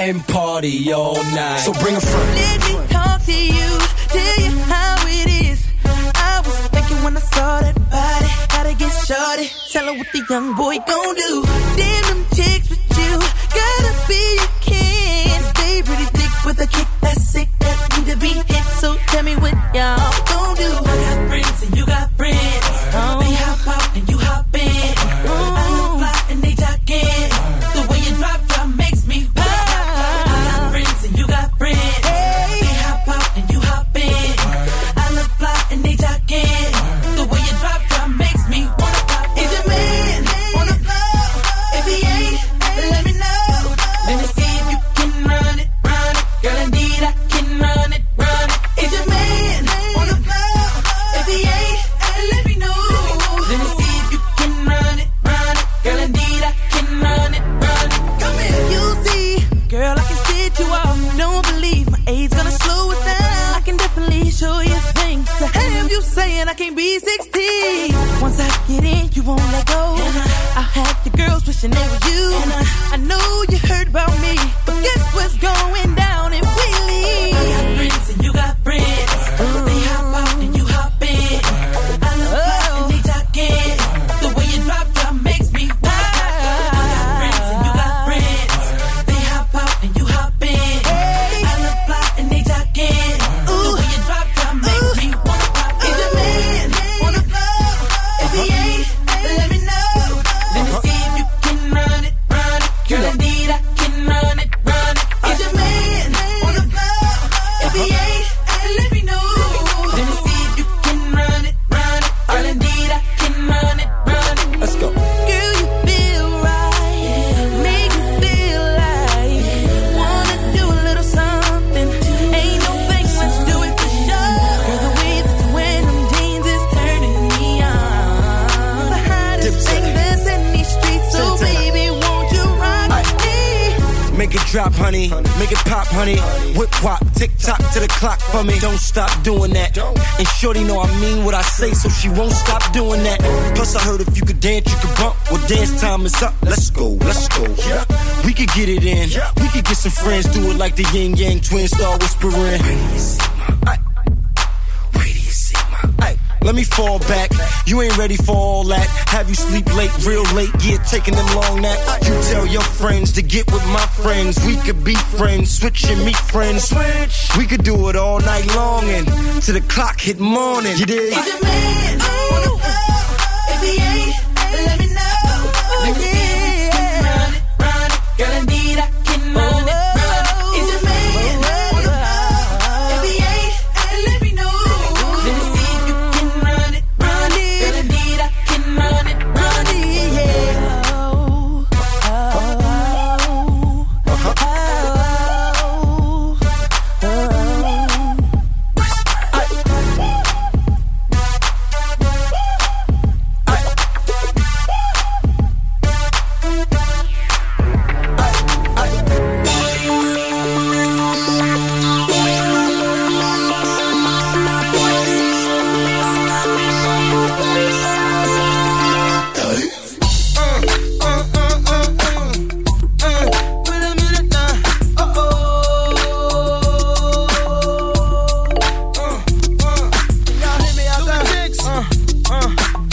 and party all night. So bring a friend. Let me talk to you, tell you how it is. I was thinking when I saw that body, gotta get shorty, tell her what the young boy gon' do. Damn them chicks with you, gotta be a kid. Stay pretty thick with a kick that's sick, that need to be hit. So tell me what y'all gon' do. I got friends and you got friends. Oh. They hop out and you hop in. Oh. I look fly and they jogging. The way you drop drop makes me pop. I got friends and you got friends. Hey. They hop out and you hop in. I look fly and they jogging. The way you drop drop makes me wanna pop. Is your man on the floor? If he ain't, let me know. Let me see if you can run it, run it. Girl, indeed I can run it, run it. Is your man on the floor? If he ain't, let me know. Let me see if you can run it, run it. Girl, indeed I can run it, run it. Come here, you see, girl, I can see it you all. Don't believe my age gonna slow it down. I can definitely show you things. So damn, you saying I can't be sixteen. Once I get in, you won't let go. I had the girls wishing they were you. I know you heard about me, but guess what's going down in Philly? I got friends and you got friends. Ooh. They hop out and you hop in. I look fly and they jockin'. The way you drop drop makes me pop. I got friends and you got friends. They hop out and you hop in. I look fly and they jockin'. The way you drop drop makes me wanna pop. Is your man on the floor? If he ain't, let me know. Let me see if you can run it, run it. Girl, indeed I can run it, run it. Is your man on the floor? If he ain't, let me know. Let me see if you can run it, run it. Girl, indeed I can run it, run it. Let's go. Girl, you feel right, make me feel like wanna do a little something. Ain't no fake, let's do it for sure. Girl, the way that you wear them jeans is turning me on. The hottest thing that's in these streets, so baby, won't you rock with me? Make it drop, honey. Make it pop, honey. Whip wop, tick tock to the clock for me. Don't stop doing that. And shorty know I mean what I say, so she won't stop doing that. Plus, I heard if you could dance, you could bump. Well, dance time is up. Let's go, let's go. We could get it in. We could get some friends. Do it like the yin yang twins. Start whispering. Ay, let me fall back. You ain't ready for all that. Have you sleep late, real late? Yeah, taking them long naps. You tell your friends to get with my friends. We could be friends, switch and meet friends. Switch. We could do it all night long and to the clock hit morning. You dig? Is your man on the floor? If he ain't, let me know. Let me see if you can run it, run it. Girl, indeed I can run it, run it. Is your man on the floor? If he ain't, let me know. Let me see if you can run it, run it. Girl, indeed I can run it, run it. Yeah. Oh, oh, oh, oh, oh.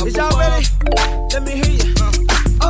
Is y'all ready? Let me hear you. Uh oh.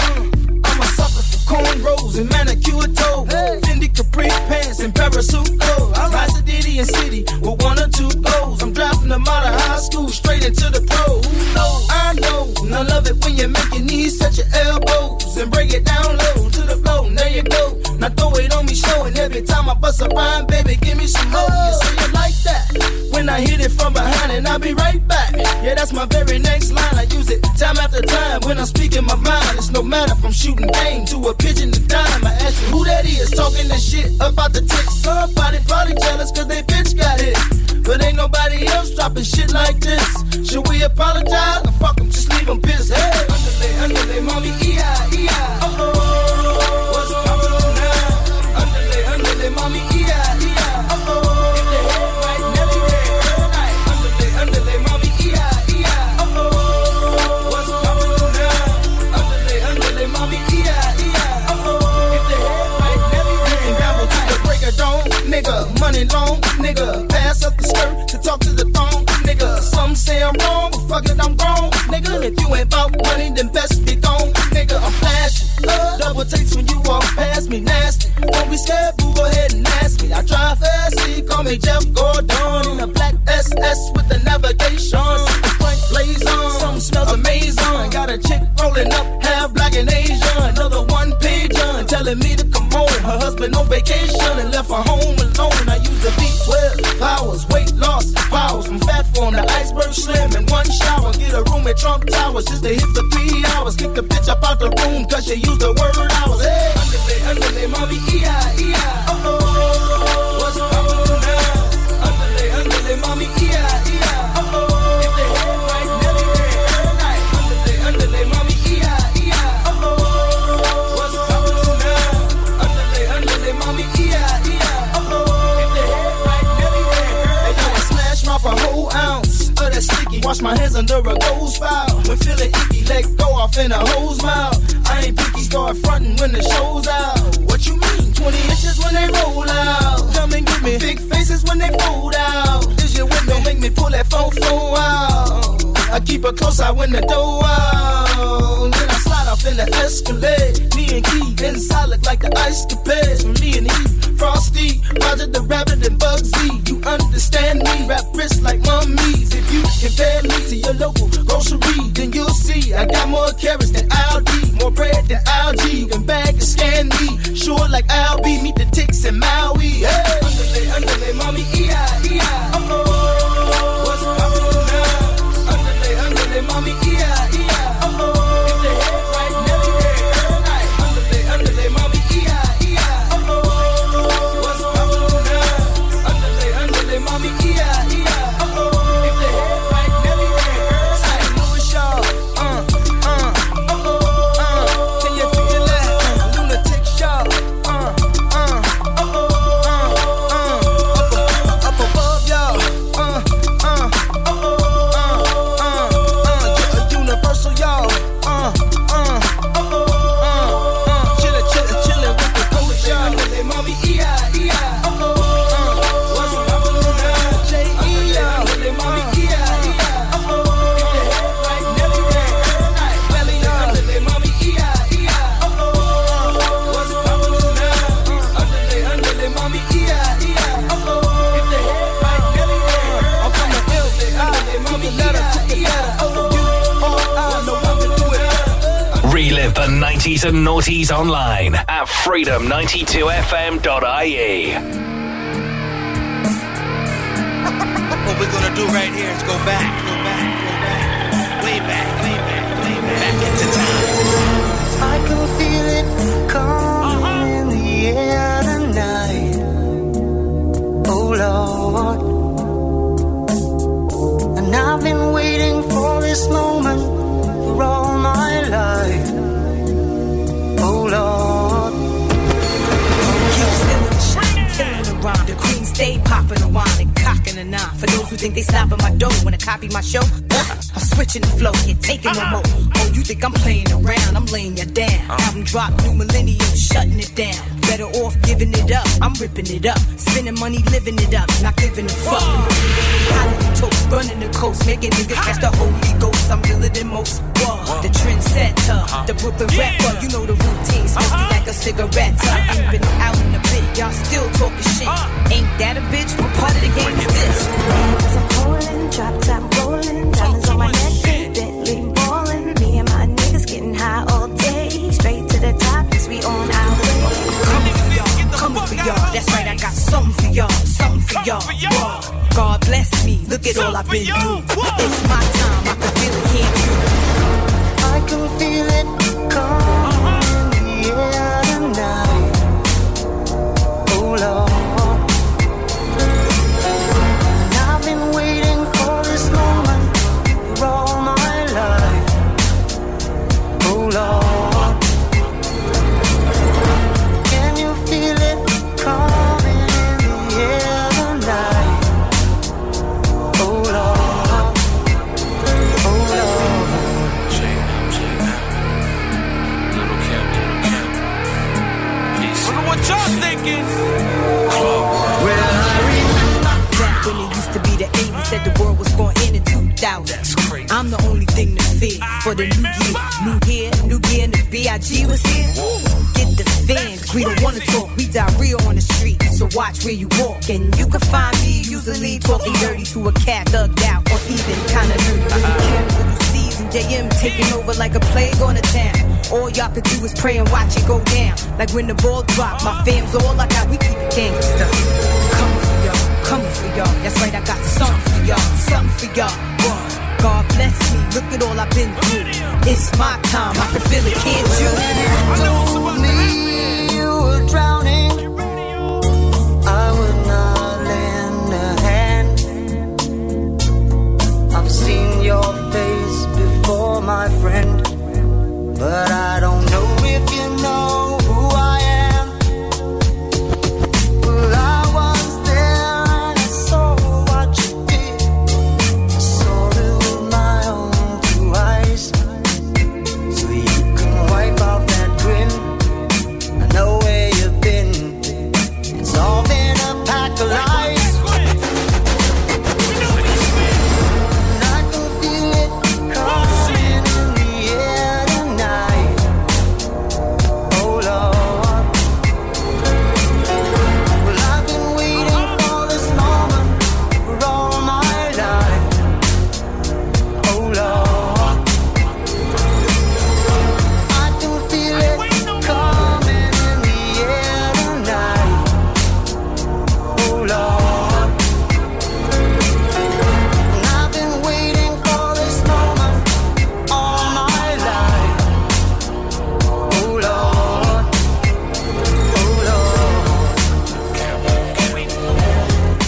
Mm. I'm a sucker for cornrows and manicured toes. Hey. Fendi capri pants and parasuit clothes. I rise to Diddy and City with one or two goals. I'm dropping them out of high school straight into the pro. Who knows? I know. And I love it when you make your knees touch your elbows and break it down low to the floor. And there you go. Now throw it on me, showing every time I bust a rhyme, baby, give me some more. You say it like that when I hit it from behind, and I'll be right back. Yeah, that's my very next line. I use it time after time when I'm speaking my mind. It's no matter if I'm shooting game to a pigeon to dime. I ask you who that is talking that shit about the ticks. Somebody probably jealous cause they bitch got hit, but ain't nobody else dropping shit like this. Should we apologize? Or fuck them, just leave them pissed. Hey, underlay, underlay, obsessed with the navigation. Point blaze on, something smells amazing. I got a chick rolling up, half black and Asian. Another one page on, telling me to come home. Her husband on vacation and left her home alone. I use the B twelve powers, weight loss, powers from fat form to iceberg slim in one shower. Get a room at Trump Towers just to hit the three hours. Kick the bitch up out the room, cause she used the word hours. Hey, underlay, underlay, mommy, E I, E I. Oh, oh, oh, what's wrong with you now? Underlay, underlay, mommy, E I, E I. Oh, oh, oh, if they head right, Nelly red, all night. Underlay, underlay, mommy, E I, E I. Oh, oh, oh, what's wrong with you now? Underlay, underlay, mommy, E I, E I. Oh, oh, oh, if they head right, Nelly red, all night. And now I smash my for a whole ounce of that sticky. Wash my hands under a ghost foul. When feeling icky, let go off in a hose mouth. I ain't picky, start frontin' when the show's out. What you mean? twenty inches when they roll out. Come and get me. Big faces when they fold out. Is your window make me pull that fofo out? I keep a close eye when the door out. Then I slide off in the Escalade. Me and Key inside look like the ice capes. From me and Eve, Frosty, Roger the Rabbit and Bugsy. You understand me? Rap wrists like mummies. If you compare me to your local grocery, then you'll see I got more carrots than Aldi, more bread than algae, and bag of Scandi. Sure like Al B, meet the ticks in Maui. Hey, underlay, underlay, mommy, E I, E I. Oh, oh, oh, what's poppin' now? Underlay, underlay, mommy, E I, E I. Oh, oh, oh, if they head right, Nelly red, all night. Underlay, underlay, mommy, E I, E I. Oh, oh, oh, what's poppin' now? Underlay, underlay, mommy, E I, E I. Oh, oh, oh, if they head right, Nelly red, all night. Saint Louis, y'all. Uh, uh, oh, oh, uh, can you feel that? Uh, lunatic, y'all. Uh, uh, oh, oh, uh, uh, up, up, up above, y'all. Uh, uh, oh, oh, uh, uh, uh, you're a universal, y'all. Uh, uh, oh, oh, uh, uh, chillin', chillin', chillin' with the coach, y'all. Underlay, mommy, E I, E I. Oh, oh, uh, what's poppin' now? Jay, E I. Underlay, mommy, E I, E I. Oh, oh, if they head right, Nelly red, all night. Belly up. Underlay, mommy, E I, E I. Oh, oh, uh, what's poppin' now? Underlay, underlay, mommy, E I, E I. Oh, oh, if they head right, Nelly red, I'm from the building. Underlay, mommy, E I, E I. Oh, relive the nineties and noughties online at freedom ninety two f m dot i e. What we're gonna do right here is go back, go back, go back, way back, way back, way back, back into time. I can feel it coming uh-huh. in the air tonight. Oh Lord, and I've been waiting for this moment all my life. Oh Lord, killing around the queen, stay popping the wine and cocking the nine. For those who think they stopping my dough when I copy my show, uh, I'm switching the flow, can't take it no more. Oh, you think I'm playing around? I'm laying you down. Album drop, new millennium, shutting it down. Better off giving it up. I'm ripping it up, spending money, living it up, not giving a fuck. Hollywood toast, running the coast, making niggas catch the Holy Ghost. I'm realer than most. Whoa, the trendsetter, uh-huh. the Brooklyn yeah. rapper. You know the routine, smoking uh-huh. like a cigarette. Yeah. I've been out in the pit, y'all still talking shit. Uh. Ain't that a bitch? What part of the game is this? I'm rolling, drop top rolling, diamonds on my neck, Bentley balling. Me and my niggas getting high all day, straight to the top 'cause we on our way. Coming for y'all, that's right, I got something for y'all, something for y'all. Whoa. God bless me, look at all I've been through. It's my time, I can feel it, can't you? I can feel it coming in the air tonight. Oh Lord, and I've been waiting for this moment for all my life. Oh Lord. Said the world was gonna end in two thousand. That's crazy. I'm the only thing to fear for the new year. New year, new year, and the B I G was here. Get the fans. We don't wanna talk, we diarrhea on the street, so watch where you walk. And you can find me usually talking dirty to a cat, thugged out, or even kinda nerdy. Uh-uh. Little C's and J M taking over like a plague on a town. All y'all could do is pray and watch it go down. Like when the ball drop, my fam's all I got, we keep it gangsta. Coming for y'all, coming for y'all. That's right, I got something for y'all, something for y'all. Boy, God bless me, look at all I've been through. It's my time, I can feel it, can't you? I told me you were drowning, I would not lend a hand. I've seen your face before, my friend, but I don't know if you know who I am. Well, I was there and I saw what you did. I saw it with my own two eyes. So you can wipe out that grin. I know where you've been. It's all been a pack of lies.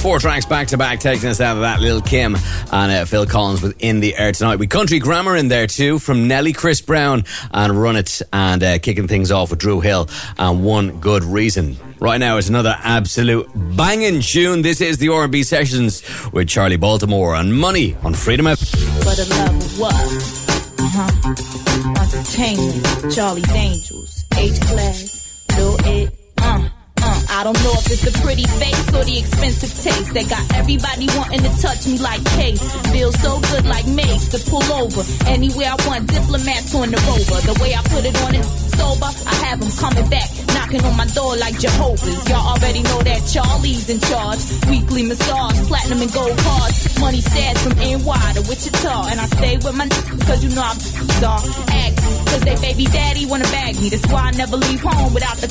Four tracks back to back, taking us out of that. Lil' Kim and uh, Phil Collins with In the Air Tonight. With Country Grammar in there too from Nelly, Chris Brown and Run It, and uh, kicking things off with Dru Hill and One Good Reason. Right now it's another absolute banging tune. This is the R and B Sessions with Charlie Baltimore and Money on Freedom F M. For the love of what? Uh-huh. Entertainment, Charlie's Angels, H-Class, Lil' It, uh I don't know if it's the pretty face or the expensive taste that got everybody wanting to touch me like Case. Feel so good like Mace to pull over anywhere I want. Diplomats on the rover. The way I put it on it sober, I have them coming back, knocking on my door like Jehovah's. Y'all already know that Charlie's in charge. Weekly massage, platinum and gold cards. Money stashed from N Y to Wichita, and I stay with my n- cause you know I'm bizarre. Act cause they baby daddy wanna bag me. That's why I never leave home without the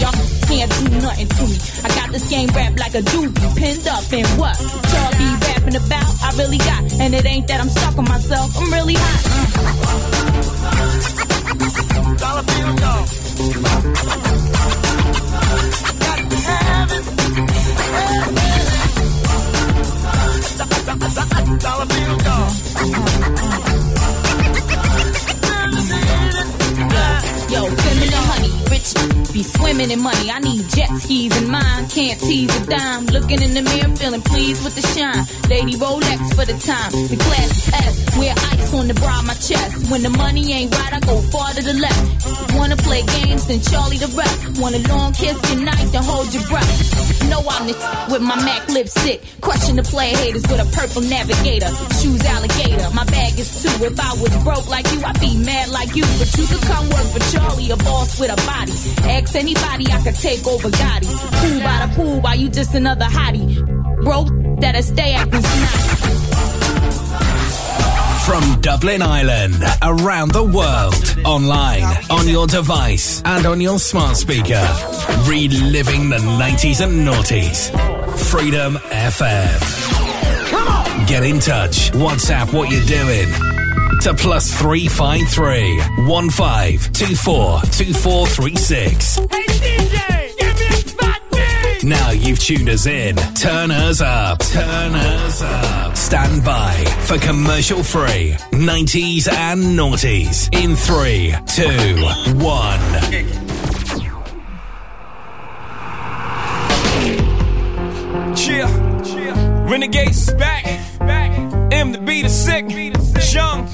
y'all can't do nothing to me. I got this game wrapped like a doobie, pinned up in what y'all be rapping about. I really got, and it ain't that I'm stuck on myself. I'm really hot. Mm. Dollar bill, dog. Got to have it. Dollar bill, dog. Yo, feminine honey, rich be swimming in money. I need jet skis in mine, can't tease a dime. Looking in the mirror, feeling pleased with the shine. Lady Rolex for the time, the class S. Wear ice on the bra, my chest. When the money ain't right, I go far to the left. Wanna play games, then Charlie the rep. Want a long kiss, good night, then hold your breath. Know I'm the with my MAC lipstick. Crushing the player haters with a purple navigator. Shoes alligator, my bag is two. If I was broke like you, I'd be mad like you. But you could come work for Charlie, a boss with a body. Ask anybody, I could take over Gotti. Pool by the pool, while you just another hottie. Broke that'll stay acting snotty. From Dublin, Ireland, around the world, online, on your device, and on your smart speaker. Reliving the nineties and noughties. Freedom F M. Come on! Get in touch. WhatsApp what you're doing to plus three five three one five two four two four three six. Hey D J, give me a spot, please. Now you've tuned us in. Turn us up. Turn us up. Stand by for commercial free nineties and noughties in three, two, one. Cheer, cheer. Renegades back, back. M to B to sick. Jung,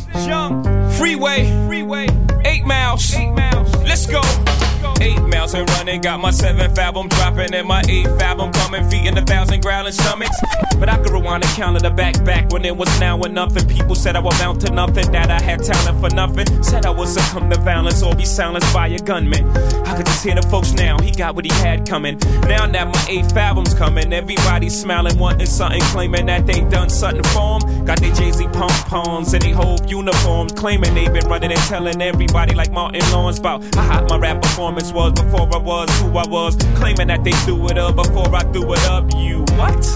freeway, freeway, eight miles, eight miles. Let's go. Eight miles and running, got my seven fathom dropping and my eight fathom coming, feet in a thousand growling stomachs. But I could rewind and count the back back when it was now or nothing. People said I would amount to nothing, that I had talent for nothing. Said I would succumb to violence or be silenced by a gunman. I could just here to folks now, he got what he had coming. Now that my eighth album's coming, everybody smiling, wanting something, claiming that they done something for him. Got they Jay-Z pom-poms and they whole uniforms, claiming they been running and telling everybody like Martin Lawrence about how hot my rap performance was before I was who I was, claiming that they threw it up before I threw it up. You what?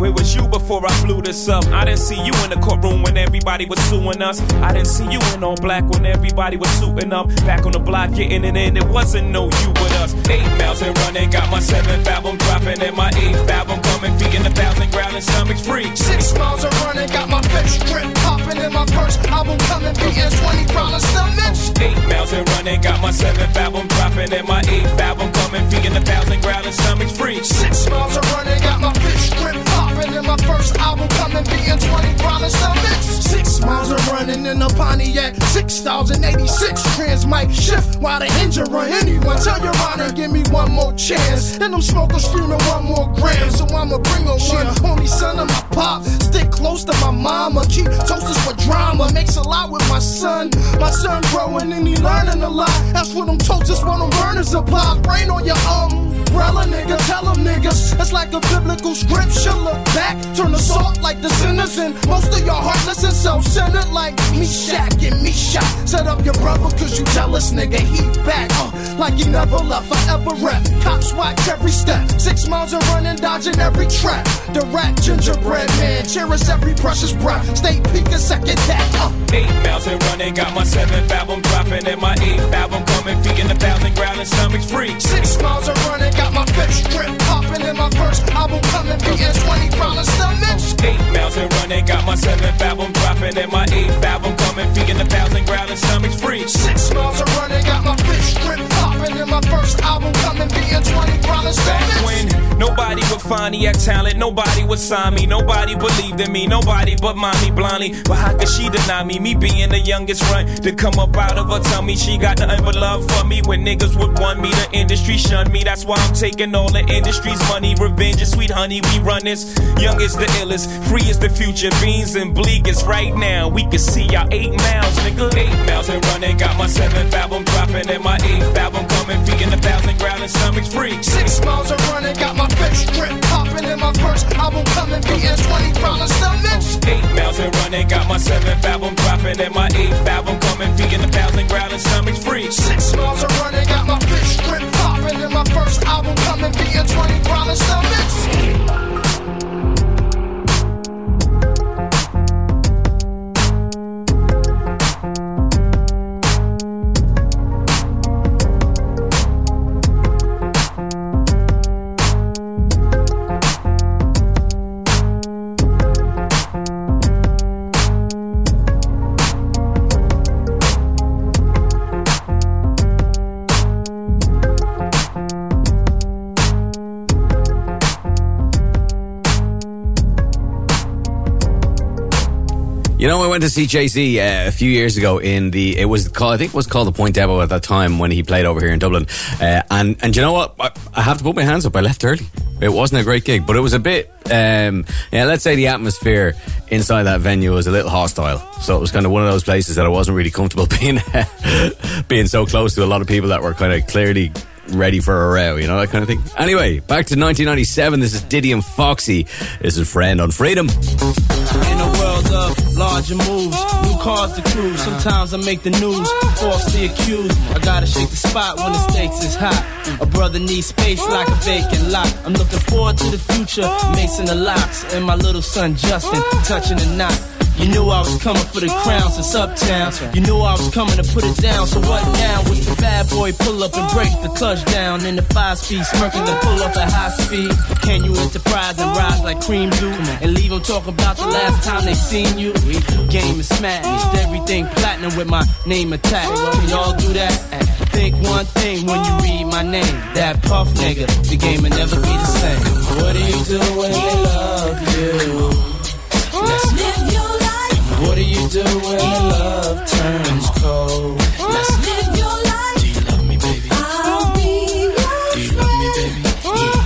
Where was you before I blew this up? I didn't see you in the courtroom when everybody was suing us. I didn't see you in all black when everybody was suiting up. Back on the block getting it in, it wasn't no you with us. Eight miles and running, got my seventh album dropping and my eighth album coming, feeding a thousand ground and stomachs free. Six miles and running, got my bitch drip popping in my first album coming, beating twenty ground and stomachs. Eight miles and running, got my seventh album dropping and my eighth album coming, feeding a thousand ground and stomachs free. Six miles and running, got my bitch drip popping in my first album coming, beating twenty dollars a mix. Six miles of running in a Pontiac, six thousand eighty-six trans mic shift. While the engine run, anyone tell your honor, give me one more chance. Then them smokers screaming one more gram, so I'ma bring a one. Homie, son of my pop, stick close to my mama. Keep toasters for drama, makes a lot with my son. My son growing and he learning a lot. That's what them toasters want, them burners apply. Rain on your umbrella, nigga. Tell them niggas, it's like a biblical scripture. Look back, turn the salt like the sinners, and most of your heartless and self-centered like me Shaq and me shot. Set up your brother cause you jealous, nigga, he back uh, like he never left, forever rap. Cops watch every step, six miles of running, dodging every trap. The rat gingerbread man, cherish every precious breath. Stay peeking second tap uh. Eight miles and running, got my seventh album dropping and my eighth album coming, feeding a thousand ground and stomachs free. Six miles and running, got my bitch drip popping in my first album coming, beating twenty problems stomachs. Eight miles and running, got my seventh album dropping and my eighth album coming, feeding a thousand ground and stomachs free. Six miles and running, got my bitch drip popping in my first album coming, beating twenty problems stomachs. When nobody would find me at talent, nobody would sign me, nobody believed in me, nobody but mommy blindly. But how could she deny me, me being the youngest runt to come up out of her tummy? She got nothing but love for me. When niggas would want me, the industry shunned me. That's why I'm taking all the industry's money. Revenge is sweet honey, we run this. Young is the illest, free is the future, beans and bleak is right now. We can see y'all eight miles, nigga. Eight miles and running, got my seventh album dropping and my eighth album coming, feeding a thousand ground and stomachs free. Six miles and running, got my bitch drip popping in my first album coming, beating twenty ground and stomachs. Eight miles and running, got my seventh album dropping and my eighth album coming, feeding a thousand ground and stomachs free. Six miles and running, got my bitch drip popping in my first album coming, beating twenty ground and stomachs. You know, I went to see Jay-Z uh, a few years ago in the, it was called, I think it was called the Point Depot at that time when he played over here in Dublin. Uh, and, and you know what? I, I have to put my hands up. I left early. It wasn't a great gig, but it was a bit, um, yeah, let's say the atmosphere inside that venue was a little hostile. So it was kind of one of those places that I wasn't really comfortable being, being so close to a lot of people that were kind of clearly ready for a row, you know, that kind of thing. Anyway, back to nineteen ninety-seven. This is Diddy and Foxy. This is Friend on Freedom. In a world of larger moves, new cars to cruise, sometimes I make the news, force the accused. I gotta shake the spot when the stakes is hot. A brother needs space like a vacant lot. I'm looking forward to the future, macing the locks, and my little son Justin touching the knot. You knew I was coming for the crowns and subtowns. You knew I was coming to put it down. So what now? Was the bad boy pull up and break the clutch down in the five speed, smirking and pull up at high speed? Can you enterprise and rise like cream do and leave them talking about the last time they seen you? Game is smashed, everything platinum with my name attached. Can y'all do that? Think one thing when you read my name. That puff nigga, the game will never be the same. What do you do when they love you? Let's live your life. What do you do when love turns cold? Let's live your life. Do you love me, baby? I'll be your. Do you love me, baby? Yeah.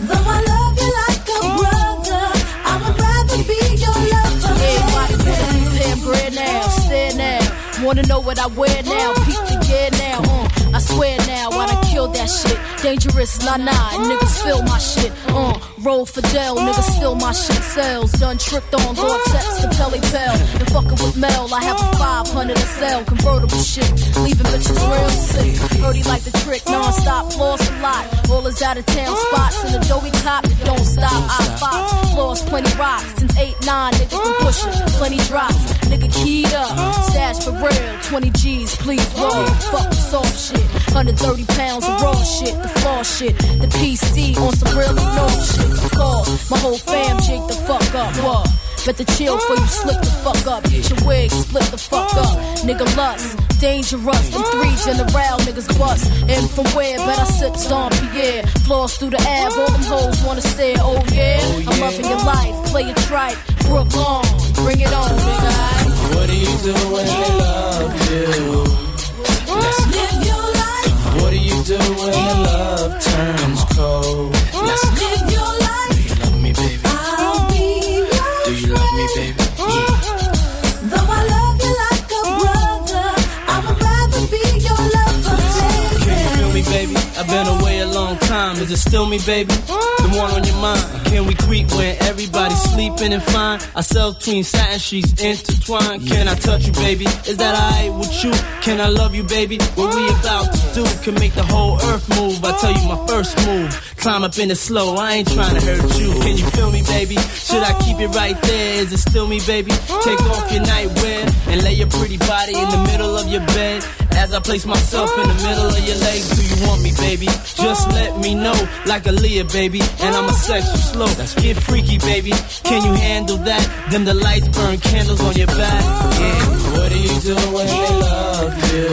Though I love you like a brother, I would rather be your lover. Everybody better be bread now, stare now. Wanna know what I wear now? Peep the gear now. Uh. I swear now, I done killed that shit. Dangerous, la nah, niggas feel my shit. Uh, roll Fidel, niggas steal my shit. Sales done tricked on Vortex to Pelly Bell. And fucking with Mel, I have a five hundred to sell. Convertible shit, leaving bitches real sick. Heard he like the trick, non-stop, lost a lot. All is out of town spots, and the doughy cop don't stop. I fox, lost plenty rocks. Since eight nine, nigga been pushing, plenty drops. Nigga keyed up, stash for real. twenty G's, please roll. Fuck the soft shit. one hundred thirty pounds of raw shit, the flaw shit. The P C on some really no shit. Call my whole fam, jig the fuck up. What? Better chill before you slip the fuck up. Get your wig, split the fuck up. Nigga lust, dangerous. Them three general niggas bust. And from where? Bet I sip Stomp, yeah. Floss through the ab, all them hoes wanna stare. Oh yeah, I'm up in your life. Play a tripe, Brooke on. Bring it on, nigga. What do you do when they love you? Let's live your life. What do you do when your love turns cold? Let's live your life. Do you love me, baby? I don't be. Do you love me, baby? Yeah. Though I love you like a brother, I would rather be your lover, baby. Can you feel me, baby? I've been away a long time. Is it still me, baby? The one on your mind. Can we creep when everybody's sleeping and find ourselves between satin sheets intertwined? Can I touch you, baby? Is that alright with you? Can I love you, baby? What we about to do can make the whole earth move. I tell you my first move. Climb up in it slow, I ain't trying to hurt you. Can you feel me, baby? Should I keep it right there? Is it still me, baby? Take off your nightwear and lay your pretty body in the middle of your bed. As I place myself in the middle of your legs, do you want me, baby? Just let me know, like Aaliyah, baby. And I'ma sex you slow. Get freaky, baby. Can you handle that? Then the lights burn candles on your back. Yeah. What do you do when they love you?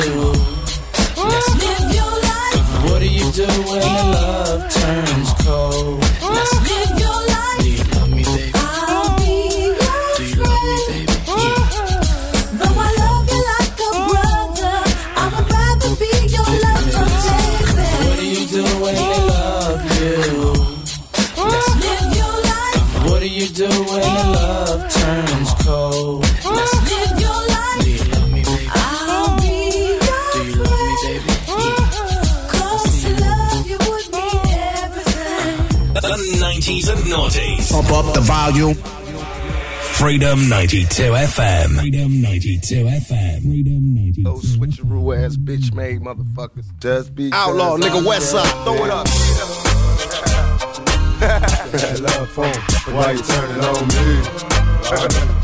Let's live your life. What do you do when your love turns cold? Let's live your life. Do you love me, baby? I'll be your friend. Do you love me, baby? Yeah. Though I love you like a brother, I would rather be your lover, baby. What do you do when they love you? Let's live your life. What do you do when your love turns cold? Let's live your life. Do you love me, baby? I'll be your friend. Do you love me, baby? Yeah. The nineties and noughties. Pump up the volume. Freedom ninety-two F M. Freedom ninety-two F M. Freedom ninety-two. Those switcheroo ass bitch made motherfuckers. Just be outlaw nigga West Side. Throw it up. I love phone. Why you turn it on me?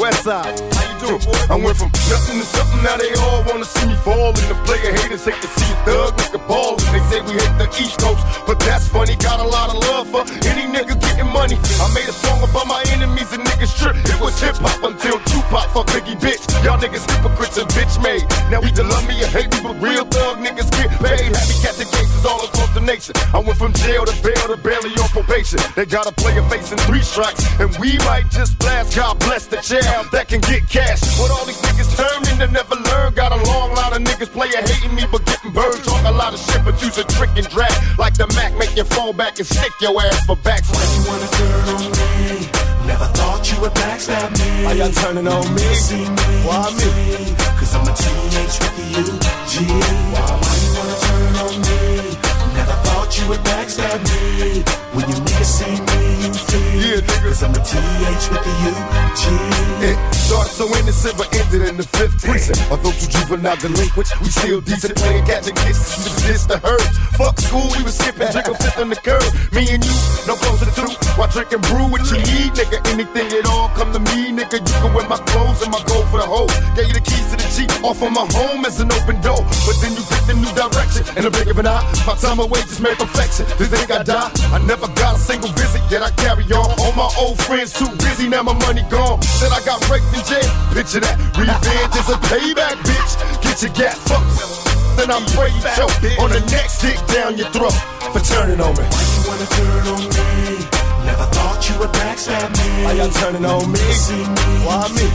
West Side. I went from nothing to something, now they all wanna see me falling. The player haters hate to see a thug like a ballin'. They say we hate the East Coast, but that's funny. Got a lot of love for any nigga getting money. I made a song about my enemies and niggas trip. It was hip hop until Tupac for Biggie, bitch. Y'all niggas hypocrites and bitch made. Now either love me or hate me, but real thug niggas get paid. Happy catching cases all across the nation. I went from jail to bail to barely on probation. They got a player facing three strikes, and we might just blast. God bless the child that can get cash. What all these niggas turned into never learn. Got a long line of niggas player hating me but getting burned. Talk a lot of shit but use a trick and drag. Like the Mac, make your phone back and stick your ass for backslap. Why you wanna turn on me? Never thought you would backstab me. Why y'all turning on me? Me? Why me? Cause I'm a teenage rookie, you G. Why, why you wanna turn on me? Never thought you would backstab me. When you niggas see me, you feel. Yeah, cause I'm a T H with the U G. It started so innocent but ended in the fifth precinct. Although two juvenile delinquents, we still decent. Playing catching kisses, resist the herbs. Fuck school, we was skipping, drinking fifth on the curb. Me and you, no closer to two. Why drink and brew what you need, nigga? Anything at all, come to me, nigga. You can wear my clothes and my gold for the hoe. Gave you the keys to the Jeep, off on my home as an open door. But then you picked a new direction, and a blink of an eye, my time away just made perfection. Do you think I die? I never got a single visit, yet I carry on. All my old friends too busy, now my money gone. Then I got raped in jail, picture that. Revenge is a payback, bitch. Get your gas fucked. Then I'm way you choke on the next dick down your throat for turning on me. Why you wanna turn on me? Never thought you would backstab me. Why y'all turning on me? See me? Why me?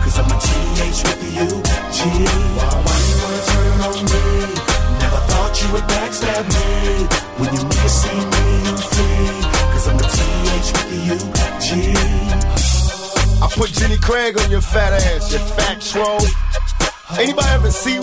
Cause I'm a T H with the U G. Why, why you wanna turn on me? Never thought you would backstab me. When you niggas see me, you flee. Cause I'm a T H with the U G. I put Jenny Craig on your fat ass, your fat troll. Anybody ever see you?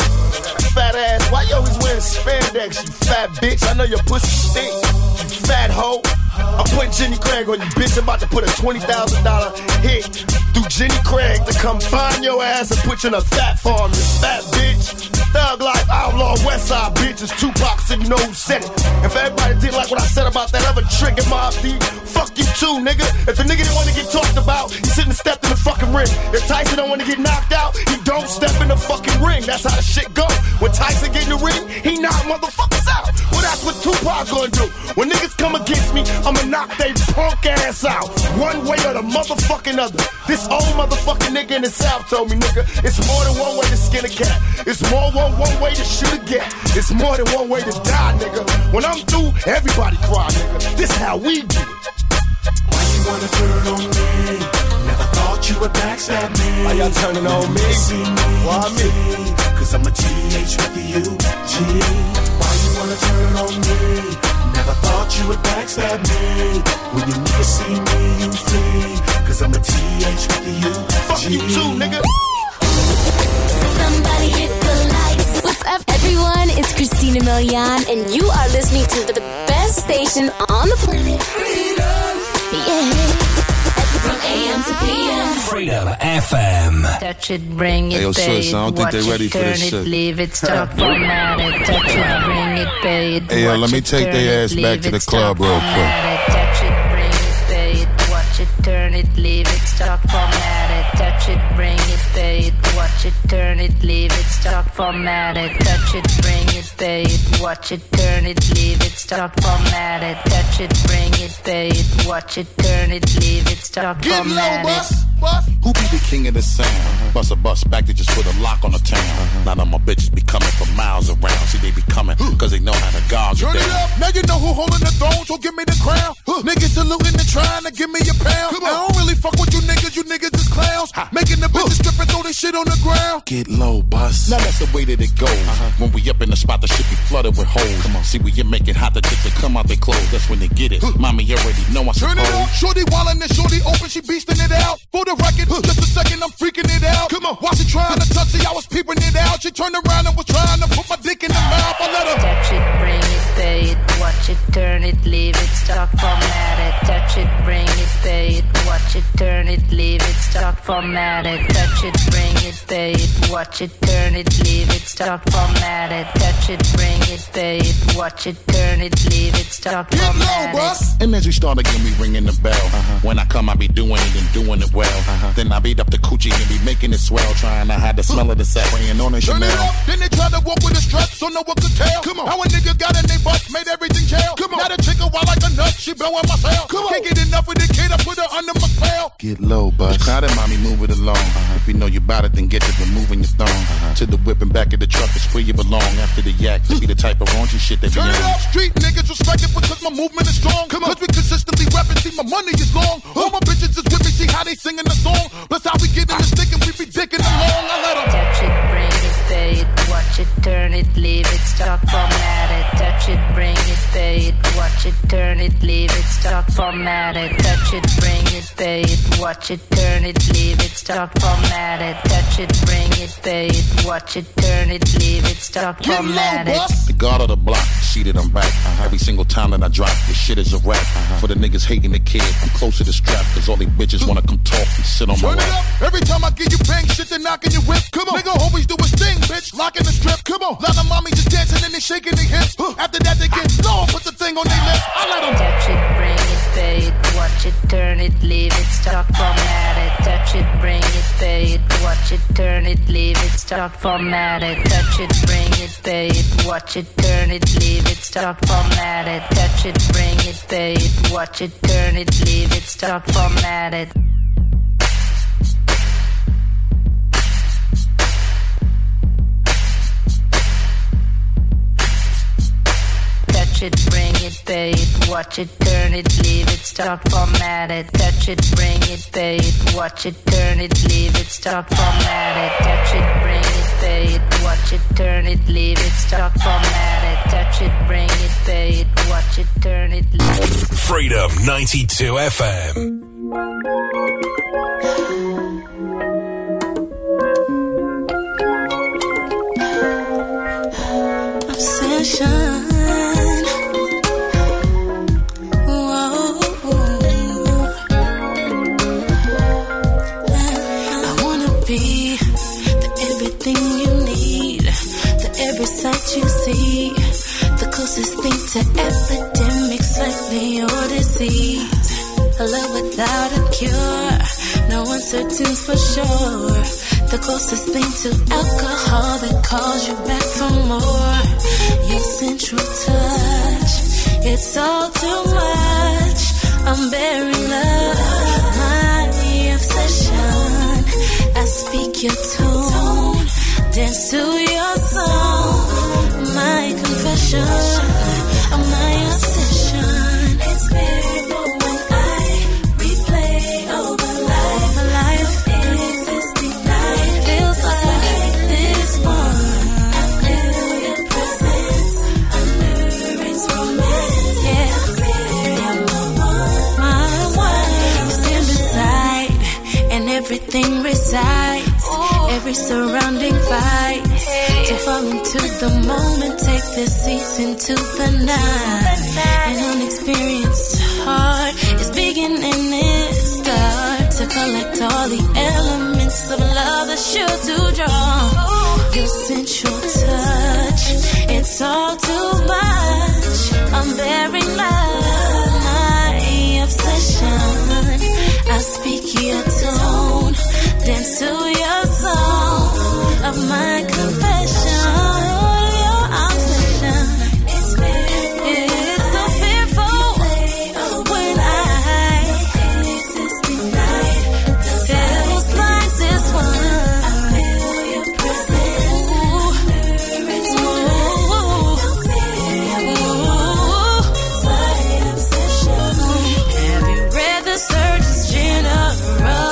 Fat ass, why you always wearing spandex, you fat bitch? I know your pussy stink, you fat hoe. I'm putting Jenny Craig on you, bitch. I'm about to put a twenty thousand dollars hit through Jenny Craig to come find your ass and put you in a fat farm, you fat bitch. Thug life, outlaw, west side bitches, Tupac, so you know who said it. If everybody did like what I said about that other trick in my feet, fuck you too, nigga. If the nigga didn't want to get talked about, he shouldn't step in the fucking ring. If Tyson don't want to get knocked out, he don't step in the fucking ring. That's how the shit go. When Tyson get in the ring, he knock motherfuckers out. Well, that's what Tupac gonna do. When niggas come against me, I'ma knock they punk ass out. One way or the motherfucking other. This old motherfucking nigga in the South told me, nigga, it's more than one way to skin a cat. It's more than one way to shoot a gat. It's more than one way to die, nigga. When I'm through, everybody cry, nigga. This how we do it. Why you wanna turn on me? Never thought you would backstab me. Why y'all turning on me? Why me? Cause I'm a T H with the U G. Wanna turn on me? Never thought you would backstab me. When you need to see me, you flee. Cause I'm a T H with the U. Fuck you too, nigga. Somebody hit the lights. What's up, everyone? It's Christina Milian, and you are listening to the best station on the planet. Freedom. Yeah. From A M to P M. Freedom F M. Touch it, bring it, hey, yo, pay it, I don't watch think they ready it, turn for this it, shit. Leave it, stop formatted. Touch it, bring it, pay it, hey, yo, let me it, take their ass back it, to the club real quick. Touch it, bring it, pay it, watch it, turn it, leave it, stop formatted. Touch it, bring it, pay it, watch it, turn it, leave it, stop formatted. Touch it, bring it, pay it, watch it, turn it, leave it, stop formatted. Touch it, bring it, pay it, watch it, turn it, leave it, stop formatted. Who be the king of the sound? Uh-huh. Bust a bus back, they just put a lock on the town. Uh-huh. Now that my bitches be coming for miles around. See, they be coming, cause they know how to guard you. Turn it up, now you know who holding the throne, so give me the crown. Huh. Niggas saluting and trying to give me a pound. I don't really fuck with you niggas, you niggas is clowns. Ha. Making the bitches strip and throw this shit on the ground. Get low, bus. Now that's the way that it goes. Uh-huh. When we up in the spot, the shit be flooded with holes. Come on. See, when you make it hot, the chicks that come out their clothes, that's when they get it. Huh. Mommy already know I suppose. Turn it up, shorty wildin' and shorty open, she beastin' it out. For the record, just a second, I'm freaking it out. Come on, while she trying to touch it, I was peeping it out. She turned around and was trying to put my dick in her mouth. I let her touch it, bring it, pay it, watch it, turn it, leave it, stop formatted. Touch it, bring it, pay it, watch it, turn it, leave it, stop formatted. Touch it, bring it, pay it, watch it, turn it, leave it, stop formatted. Touch it, bring it, pay it, watch it, turn it, leave it, stop formatted. And as we start again, we ringing the bell. Uh-huh. When I come, I be doing it and doing it well. Uh-huh. Then I beat up the coochie and be making it swell. Trying to hide the smell of the set, rain on his Chanel. Then they try to walk with a strap, so no one could tell. Come on. How a nigga got in they butt, made everything jail. Come on. Now the chicken wild like a nut, she blowing my cell. Come on. Can't get enough of the kid, I put her under my spell. Get low, bud. Now that mommy, move it along. Uh-huh. If you know you bout it, then get to the moving your thong. Uh-huh. To the whipping back of the truck, it's where you belong. After the yak, to be the type of raunchy shit that turn be it up, street niggas respect it because my movement is strong. Come on. Cause we consistently rapping, see my money is long. All my bitches is with me, see how they singing the song, that's how we get in the stick and we be dicking along. I let 'em touch it, bring it, pay it, watch it, turn it, leave it, stop formatted. Touch it, bring it, pay it, watch it, turn it, leave it, stop formatted. Touch it, bring it, pay it, watch it, turn it, leave it, stop formatted. Touch it, bring it, pay it, watch it, turn it, leave it, stop formatted. The guard of the block, see that I'm back. Uh-huh. Every single time that I drop, this shit is a rap. Uh-huh. For the niggas hating the kid, I'm close to the strap, cause all these bitches wanna come talk. Sit on turn my it way. Up. Every time I give you bang, shit, they're knocking your whip. Come on. Nigga always do his thing, bitch. Locking the strip. Come on. Lot of mommy just dancing and they shaking their hips. Huh. After that, they get low. Put the thing on their lips. I let them touch it, bring it, pay it, watch it, turn it, leave it, stop formatted. Touch it, bring it, pay it, watch it, turn it, leave it, stop formatted. Touch it, bring it, pay it, watch it, turn it, leave it, stop formatted. Touch it, bring it, pay it, watch it, turn it, leave it, stop formatted. Touch it, bring it, pay it, watch it, turn it, leave it, stop formatted. Touch it, bring it, pay it, watch it, turn it, leave it, stop formatted. Touch it, bring it, pay it, watch it, turn it, leave it, stop formatted. Touch it, bring it, pay it, watch it, turn it, leave it. Freedom ninety-two F M. a love without a cure, no uncertainties for sure. The closest thing to alcohol that calls you back for more. Your central touch, it's all too much. I'm bearing love, my obsession. I speak your tune, dance to your song. My confession, my obsession. It's bearable when I replay over life. Life is this denied. Feels like this one. I feel your presence. Under its romance. Yeah, I'm the one. My one. You stand beside, and everything resides. Ooh. Every surrounding fight. To fall into the moment, take this season to the night. An unexperienced heart is beginning its start to collect all the elements of love that's sure to draw. Your sensual touch, it's all too much. I'm bearing love, my obsession. I speak your tone, dance to your song of my confession. Your obsession, it's so fearful when I feels like this one. I feel your presence. My obsession. Have you read the Surgeon General?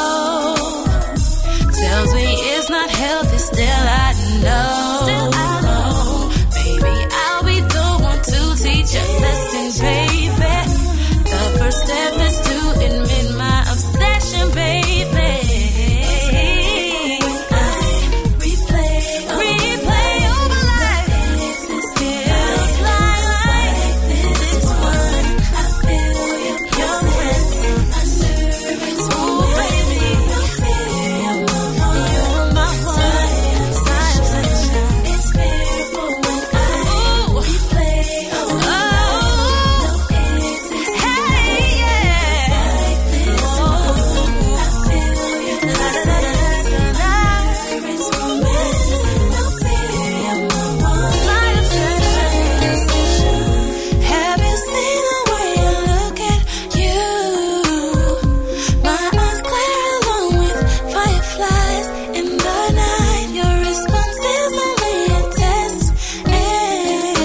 Tells me it's not healthy. Still I know, still I know. Baby, I'll be the one to teach a lesson, baby. The first step is to admit my obsession, baby. I replay, replay over life. Feels like this one. I feel your presence. I serve it to baby. You're my one. It's bearable when I replay. Oh, oh, hey, yeah. Oh, I feel your presence. Under its romance. You're my one. My obsession. Have you seen the way I look at you? My eyes glare along with fireflies in the night. Your response is only a test, and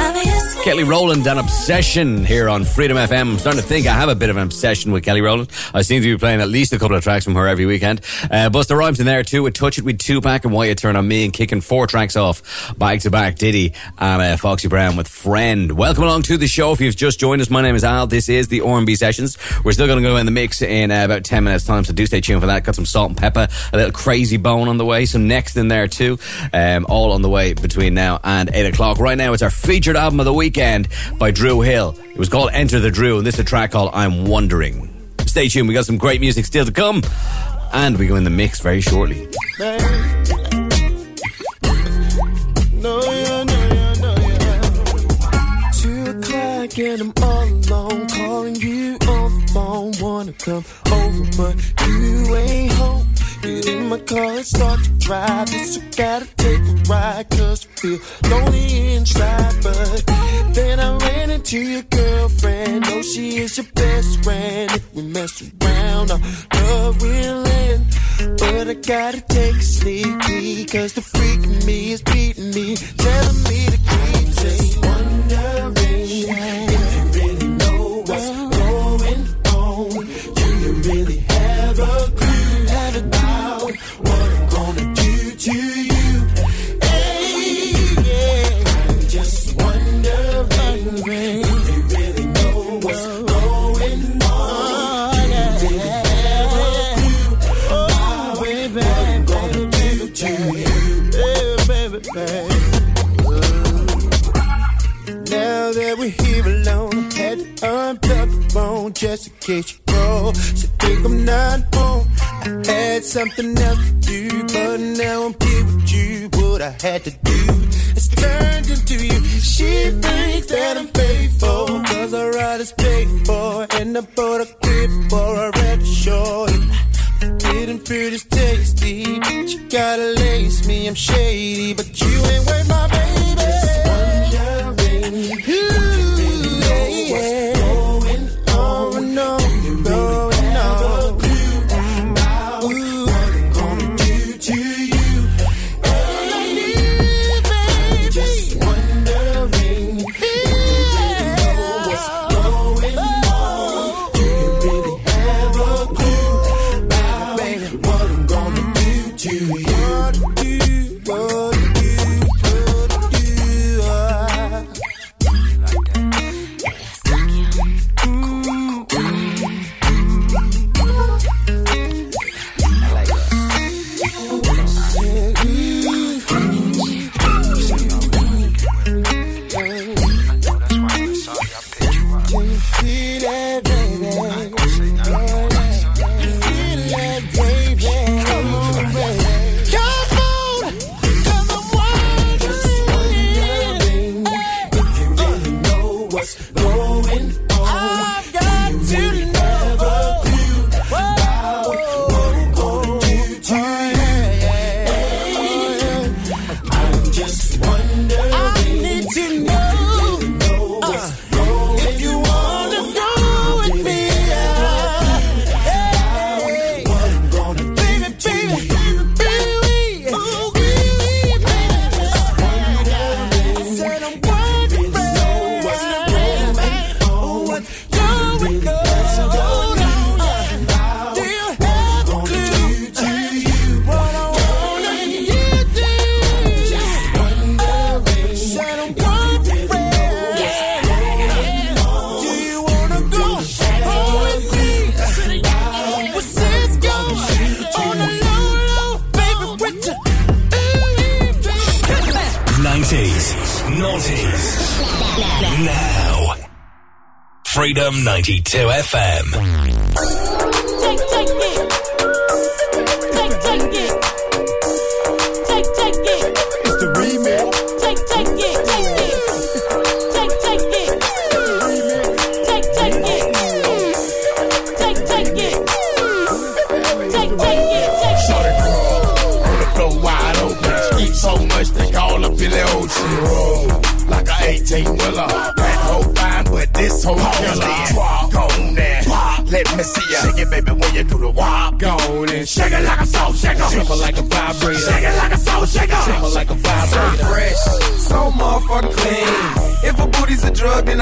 obviously Kelly Rowland and Obsession here on Freedom F M. I'm starting to think I have a bit of an obsession with Kelly Rowland. I seem to be playing at least a couple of tracks from her every weekend. Uh, Busta Rhymes in there too with Touch It with Tupac and Why You Turn On Me, and kicking four tracks off back to back, Diddy and uh, Foxy Brown with Friend. Welcome along to the show if you've just joined us. My name is Al. This is the R and B Sessions. We're still going to go in the mix in uh, about ten minutes time, so do stay tuned for that. Got some Salt and Pepper, a little Crazy Bone on the way, some Next in there too. Um, all on the way between now and eight o'clock. Right now it's our featured album of the weekend by Dru Hill. It was called Enter the Dru, and this is a track called I'm Wondering. Stay tuned, we got some great music still to come, and we go in the mix very shortly. Hey. No, yeah, no, yeah, no, yeah. Two o'clock and I'm all alone, calling you on the phone, wanna come over, but you ain't home. Get in my car and start to drive. Just you gotta take a ride, cause you feel lonely inside. But then I ran into your girlfriend. Oh, she is your best friend. If we mess around, our love will end. But I gotta take a sneak peek, cause the freak in me is beating me, telling me to keep saying, wondering if you really know what's going on. Do you really have a clue? Have a what I'm gonna do to you. Hey, yeah. I'm just wondering, wondering if you really know what's going on. Oh, yeah. Do you really have a clue? Oh, baby, what I'm gonna do to you. Hey, baby, baby. Now that we're here alone, had to unplug the phone just in case you call. So think I'm not home. I had something else to do, but now I'm here with you. What I had to do is turned into you. She thinks that I'm faithful, cause her ride is paid for, and I bought a crib for a red shorty. Didn't feel this tasty, but you gotta lace me, I'm shady, but you ain't worth my baby. Just wondering, ooh, you yeah, yeah. Freedom ninety-two F M.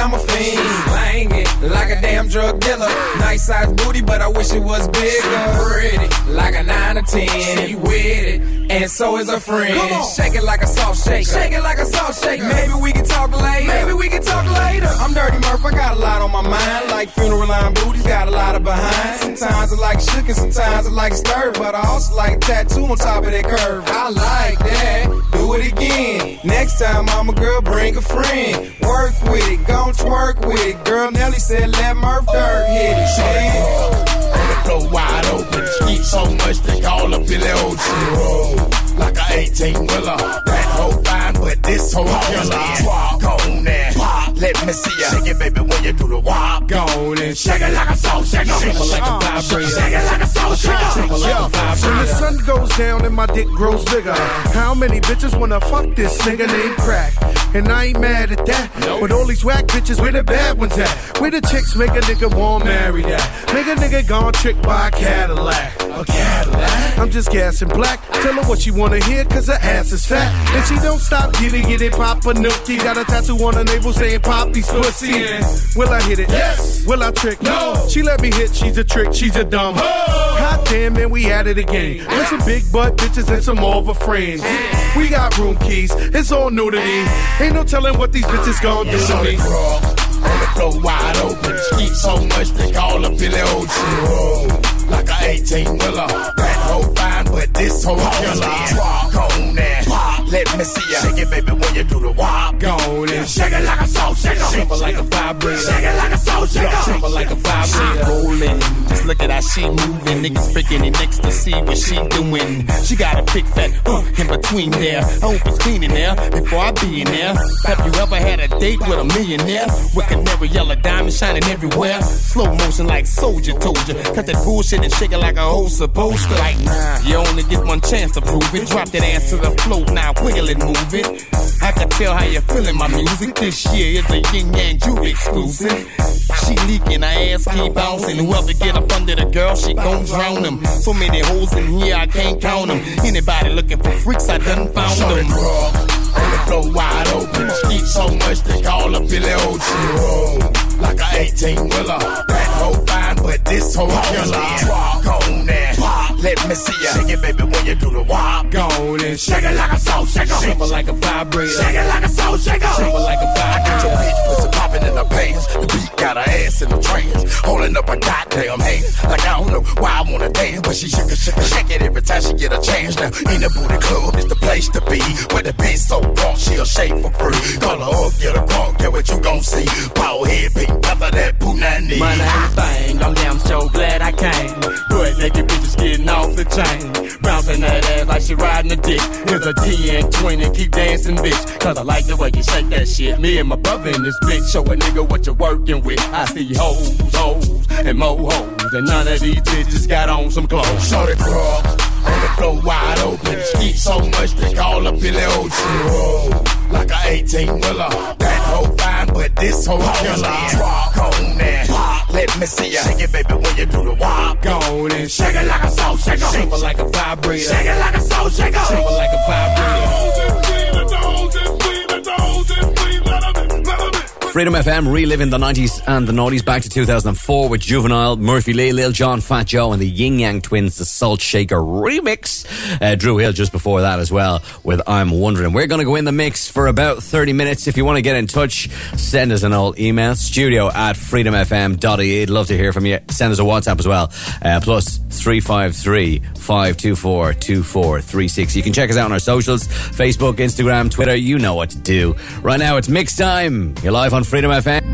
I'm a fiend, slang it like a damn drug dealer. Nice size booty, but I wish it was bigger. Pretty, like a nine or ten. She with it, and so is her friend. Shake it like a soft shaker. Shake it like a soft shaker. Maybe we can talk later. Maybe we can talk later. I'm Dirty Murph, I got a lot on my mind. Like funeral line booties, got a lot of behind. Sometimes I like shook and sometimes I like stirred, but I also like tattoo on top of that curve. I like that. Do it again. Next time, mama girl, bring a friend. Work with it, gon' twerk with it. Girl, Nelly said, let Murph Dirk hit it. Yeah. On the floor wide open. Eat so much, they call up in the ocean. Like an eighteen-wheeler. That whole fine, but this whole killer. Walk on that. Pop. Let me see ya. Shake it, baby, when you do the walk. Go on and shake it like a soul shaker. Shake it like a vibrator. Shake it like a soul shaker. Shake it like a vibrator. When the sun goes down and my dick grows bigger. How many bitches wanna fuck this nigga named Crack? And I ain't mad at that. Nope. But all these whack bitches, where the bad ones at? Where the chicks make a nigga won't marry that? Make a nigga gone tricked by a Cadillac. A Cadillac? I'm just gassing black. Tell her what she wanna hear, cause her ass is fat. And she don't stop getting it, it pop a nookie. Got a tattoo on her navel saying pop these pussy. Will I hit it? Yes. Will I trick? No. She let me hit, she's a trick, she's a dumb. Oh. Hot damn, and we at it again. With some big butt bitches and some over friends. We got room keys, it's all nudity. Ain't no telling what these bitches gon' do to me. On the floor wide open, eat so much they call up in the ocean. Like an eighteen-wheeler, that whole fine, but this whole killer. Walk on that, let me me see ya. Shake it, baby, when you do the wop. Go on in. Shake it like a soul shaker. Tremble like a vibrator. Shake it like a soul shaker. Tremble like a vibrator. She rolling. Just look at how she moving. Niggas picking it next to see what she doing. She got a big fat uh, in between there. I hope it's clean in there before I be in there. Have you ever had a date with a millionaire? With canary yellow diamonds shining everywhere. Slow motion like soldier told ya. Cut that bullshit and shake it like a hoe supposed to. Like, nah, you only get one chance to prove it. Drop that ass to the floor, now wiggle it, move it. I can tell how you're feeling my music. This year is a Yin Yang Juve exclusive. She leaking, her ass keep bouncing. Whoever get up under the girl, she gon' drown them. So many hoes in here, I can't count them. Anybody looking for freaks, I done found them. On the floor wide open. Eat so much they call a Billy Ocean. Like a eighteen-wheeler. That hoe fine, but this hoe killer. Walk on there. Let me see ya. Shake it, baby, when you do the wop. Go on and shake it like a soul shaker. Tremble like a vibrator. Shake it like a soul shaker. Tremble like a vibrator. I got your bitch pussy popping in the pants. The beat got her ass in the trance. Holding up a goddamn hand. Like I don't know why I wanna dance, but she shook it, shook it, shake it every time she get a chance. Now in the booty club is the place to be. Where the bitch so wrong, she'll shake for free. Call her up, get her drunk, get what you gon' see. Bald head, pink leather, that punani. My name's Bang, I'm damn so glad I came. Good naked bitches getting off the chain, bouncing that ass like she riding a dick. Here's a ten, twenty, keep dancing, bitch. Cause I like the way you shake that shit. Me and my brother in this bitch, show a nigga what you're working with. I see hoes, hoes, and mo hoes, and none of these bitches got on some clothes. Show the club on the floor wide open. Eat so much they call up Billy Ocean. Like a eighteen-wheeler, that hoe fine, but this hoe killer. Walk on there. Let me see ya. Shake it, baby, when you do the wop. Go on and shake it like a soul shaker. Tremble like a vibrator. Shake it like a soul shaker. Tremble like a vibrator. Freedom F M, reliving the nineties and the noughties back to two thousand four with Juvenile, Murphy Lee, Lil Jon, Fat Joe and the Yin Yang Twins, the Salt Shaker remix. Uh, Dru Hill just before that as well with I'm Wondering. We're going to go in the mix for about thirty minutes. If you want to get in touch, send us an old email, studio at freedom f m dot i e. I'd love to hear from you. Send us a WhatsApp as well, uh, plus three five three, five two four, two four three six. You can check us out on our socials, Facebook, Instagram, Twitter. You know what to do. Right now it's mix time. You're live on Freedom F M.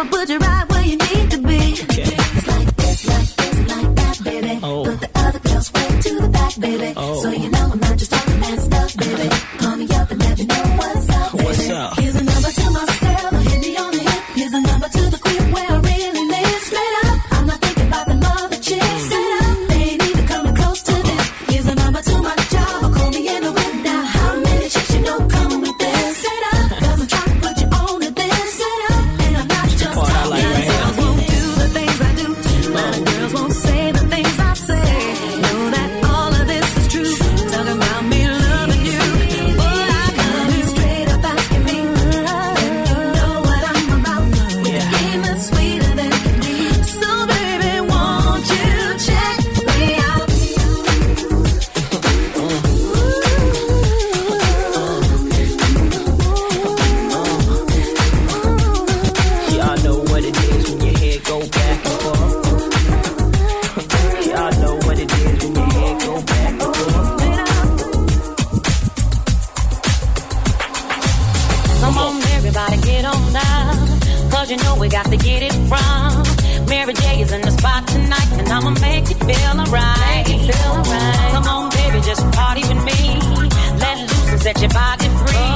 I'ma put you right where you need to be. Okay. It's like this, like this, and like that, baby. Oh. Put the other girls way to the back, baby. Oh. So you know I'm not just talking mad stuff, baby. Uh-huh. Call me up and let me know what's up, baby. What's up? Here's a number to my cell, hit me on the hip. Here's a number to the queen where I really live. Straight up, I'm not thinking about the mother chick. Mm. Straight up, they ain't even coming close to this. Here's a number to my job, or call me in the whip. Now how many chicks you know coming with this? Straight up, 'cause I'm trying to put you on to this. Straight up, and I'm not just oh, talking. Like girls right won't do the things I do. Now the girls won't say the things I say. Know that all of this is true. Talking about me loving you. Boy, I got you straight up asking me for love. And you know what I'm about. With a game that's sweeter than can be. So baby, won't you check me out? Y'all know what it is when your head go back and forth. Y'all know what it is when your head go back and forth. Come on, everybody, get on down. 'Cause you know we got to get it from. Mary J is in the spot tonight, and I'ma make you feel alright. Make you feel alright. Come on, baby, just party with me. Let loose and set your body free.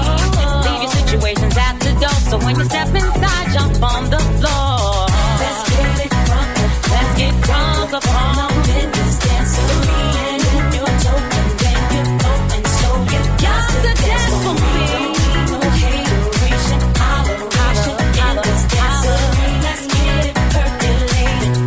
Leave your situations at the door, so when you step inside, jump on the floor. Let's get it drunk. Let's get drunk upon our business. Dance for me, and if you're joking, then you know, and so you got to dance for me. Don't need no hateration, holleration in this dance for me. Let's get it percolating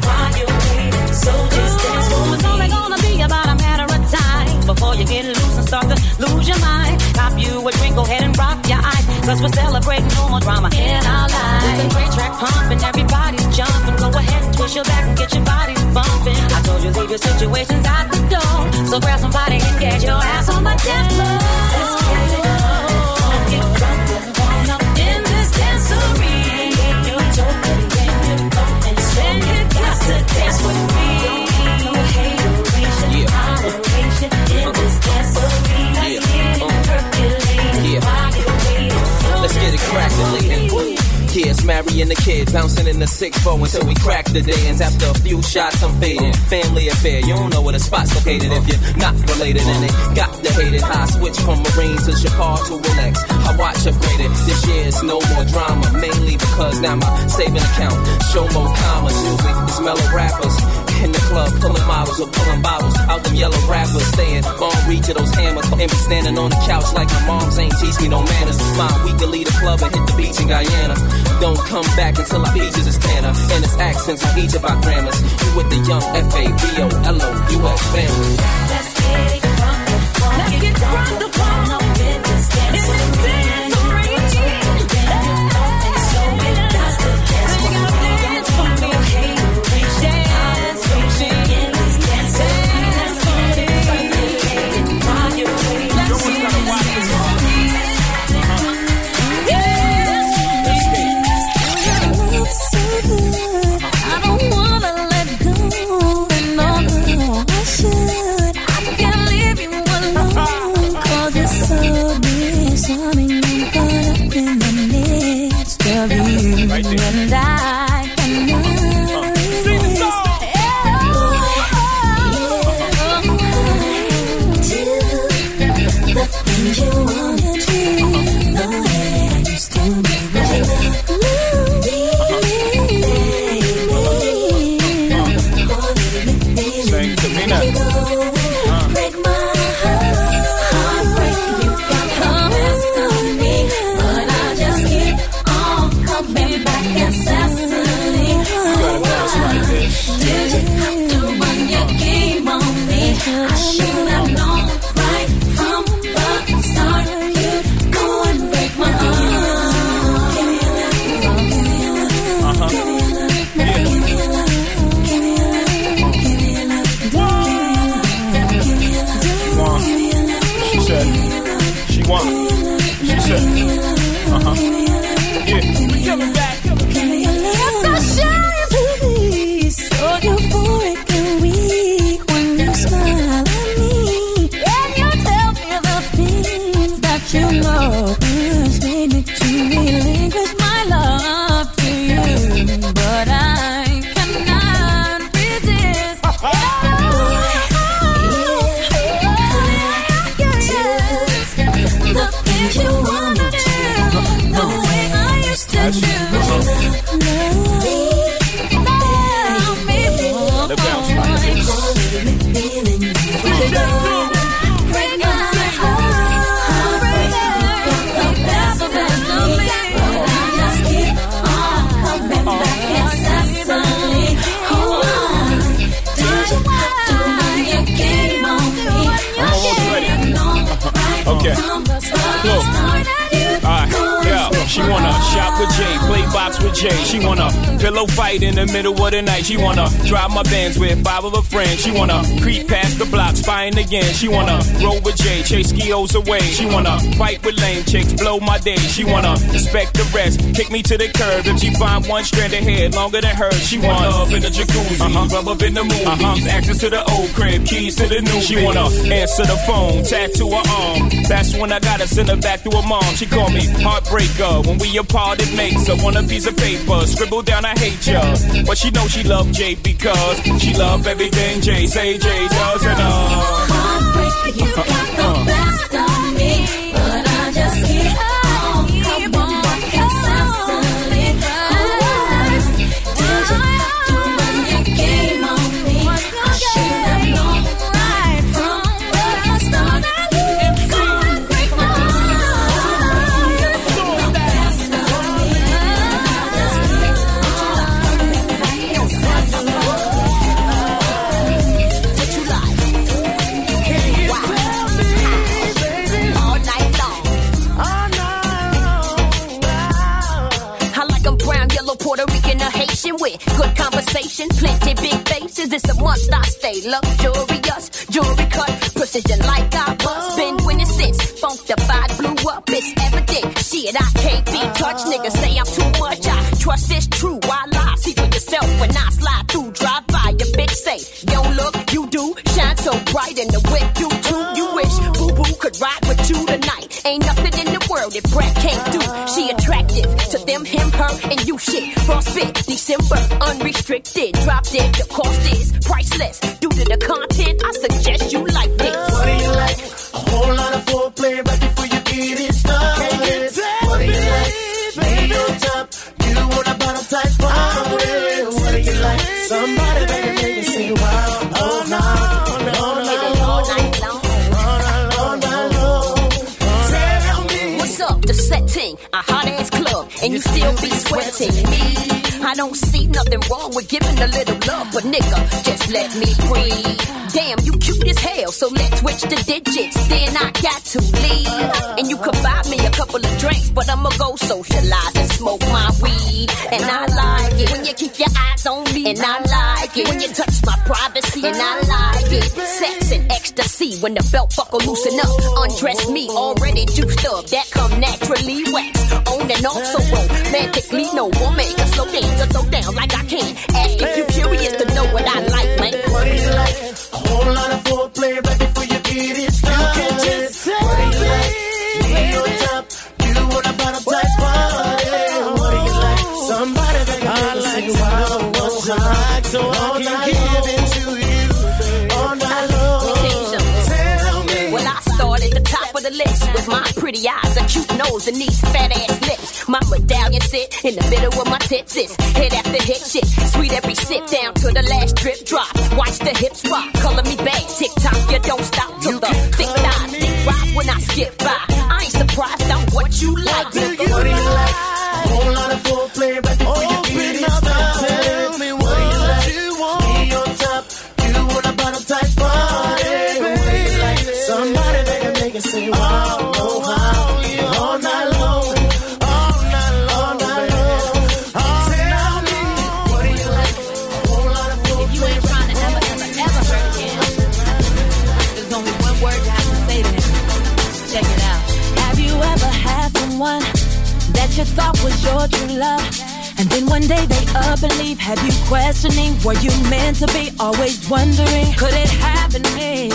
while you're waiting, so just dance for me. It's only gonna be about a matter of time before you get loose and start to lose your mind. Pop you a drink, go ahead and rock your eyes, 'cause we're celebrating no more drama in our lives. With a great track pumping, everybody's jumping. Go ahead and twist your back and get your body bumping. I told you leave your situations out the door, so grab somebody and get your ass on my dance floor. Let's get it on. Let's get drunk and wind up in this dancery. And if you're joking, then you're bumping, so you got to dance with me. Don't need no hateration, holleration in this dancery. Let's get it percolating while you're waiting. Let's get it crackling. Kids marrying the kids, bouncing in the six four until we crack the dance. After a few shots, I'm fading. Family affair, you don't know where the spot's located if you're not related in it. Got the hated high switch from Marine to Chapar to Rolex. I watch upgraded. This year's no more drama, mainly because now my saving account show more commas. Music is mellow rappers in the club, pulling models or pulling bottles out them yellow rappers. Staying long reach of those hammers and be standing on the couch like my moms ain't teach me no manners. My week to leave the club and hit the beach in Guyana. Don't come back until our features is tanner, and it's accents on each of our grammars. You with the young F A B O L O U S family. Let's get drunk, let's get drunk, the phone in this dance in this dance for me. And so it does the dance for me. Dance for me, dance for me in this dance. Let's get it drunk, while you're waiting, let's get it dance for me. So busy. Look. All right. Yeah. She wanna shop with Jay, play box with Jay. She wanna pillow fight in the middle of the night. She wanna drive my Benz with five of her friends. She wanna creep past the block, spying again. She wanna roll with Jay, chase skios away. She wanna fight with lame chicks, blow my day. She wanna respect the rest, kick me to the curb. If she find one strand of hair longer than hers, she want love in the jacuzzi, uh-huh. Rub up in the movies, uh-huh. Access to the old crib, keys to the new. She wanna answer the phone, tattoo her arm. That's when I gotta send her back to her mom. She called me heartbreaker. When we apart, it makes her want a piece of paper. Scribble down, I hate ya. But she knows she love Jay because she love everything Jay say Jay does and all. Heartbreaker, you got the best of me, but I just keep on, keep on walking silently. Did you have to run your game on me? I should have known right from where I started. With good conversation, plenty big faces. It's a must I stay luxurious. Jewelry cut, precision like I was. Been winning since Funk the Five blew up. It's evident. Shit, I can't be touched. Niggas say I'm too much. I trust it's true. I lie. See for yourself when I slide through. Drive by, your bitch say, yo, look, you do. Shine so bright in the whip. You too. You wish Boo Boo could ride with you tonight. Ain't nothing in the world that Brad can't do. She attractive to them, him, her, and you shit. Frostbit, December, unrestricted. Drop dead, the cost is priceless. Due to the content, I suggest you like this. What do you like? A whole lot of foreplay right before you get it started. Can't get down, what do you like? Lay on top, you don't want a bottom type. I'm with. What do you like? Somebody better make it say wow. Oh no. Setting a hot ass club, and you still be sweating me. I don't see nothing wrong with giving a little love, but nigga, just let me breathe. Damn, you cute as hell, so let's switch the digits. Then I got to leave, and you could buy me a couple of drinks, but I'ma go socialize and smoke my weed. And I like it when you keep your eyes on me, and I like it when you touch my privacy, and I like it. Sex and ecstasy when the belt buckle loosen up, undress me already juiced up. That come next. Naturally wax, on and off so romantically, no woman can slow dance or slow down like I can. Ask if you curious to know what I like, man. What do you like? A whole lot of foreplay right before you get it started. You can just tell me. What do you like? Lay on top, you want a bottom type party. What do you like? Somebody that can I like to know what's like, so I can give it to you all night long. Tell me. Well, I start at the top of the list with my pretty eyes, a cute nose, and these fat-ass lips. My medallion sit in the middle of my tits. It's hit after hit shit. Sweet every sip down to the last drip drop. Watch the hips rock. Color me bad. Tick-tock, you don't stop till you the thick thighs thick rock when I skip by. I ain't surprised on what you like. What do you what like? like? A whole lot of foreplay right before you get it started. Tell me what, what you like. You want. Be on top. You want a bottom type party. What do you like? Somebody that can make it say wow. Your thought was your true love, and then one day they up and leave. Have you questioning, were you meant to be? Always wondering, could it happen to me?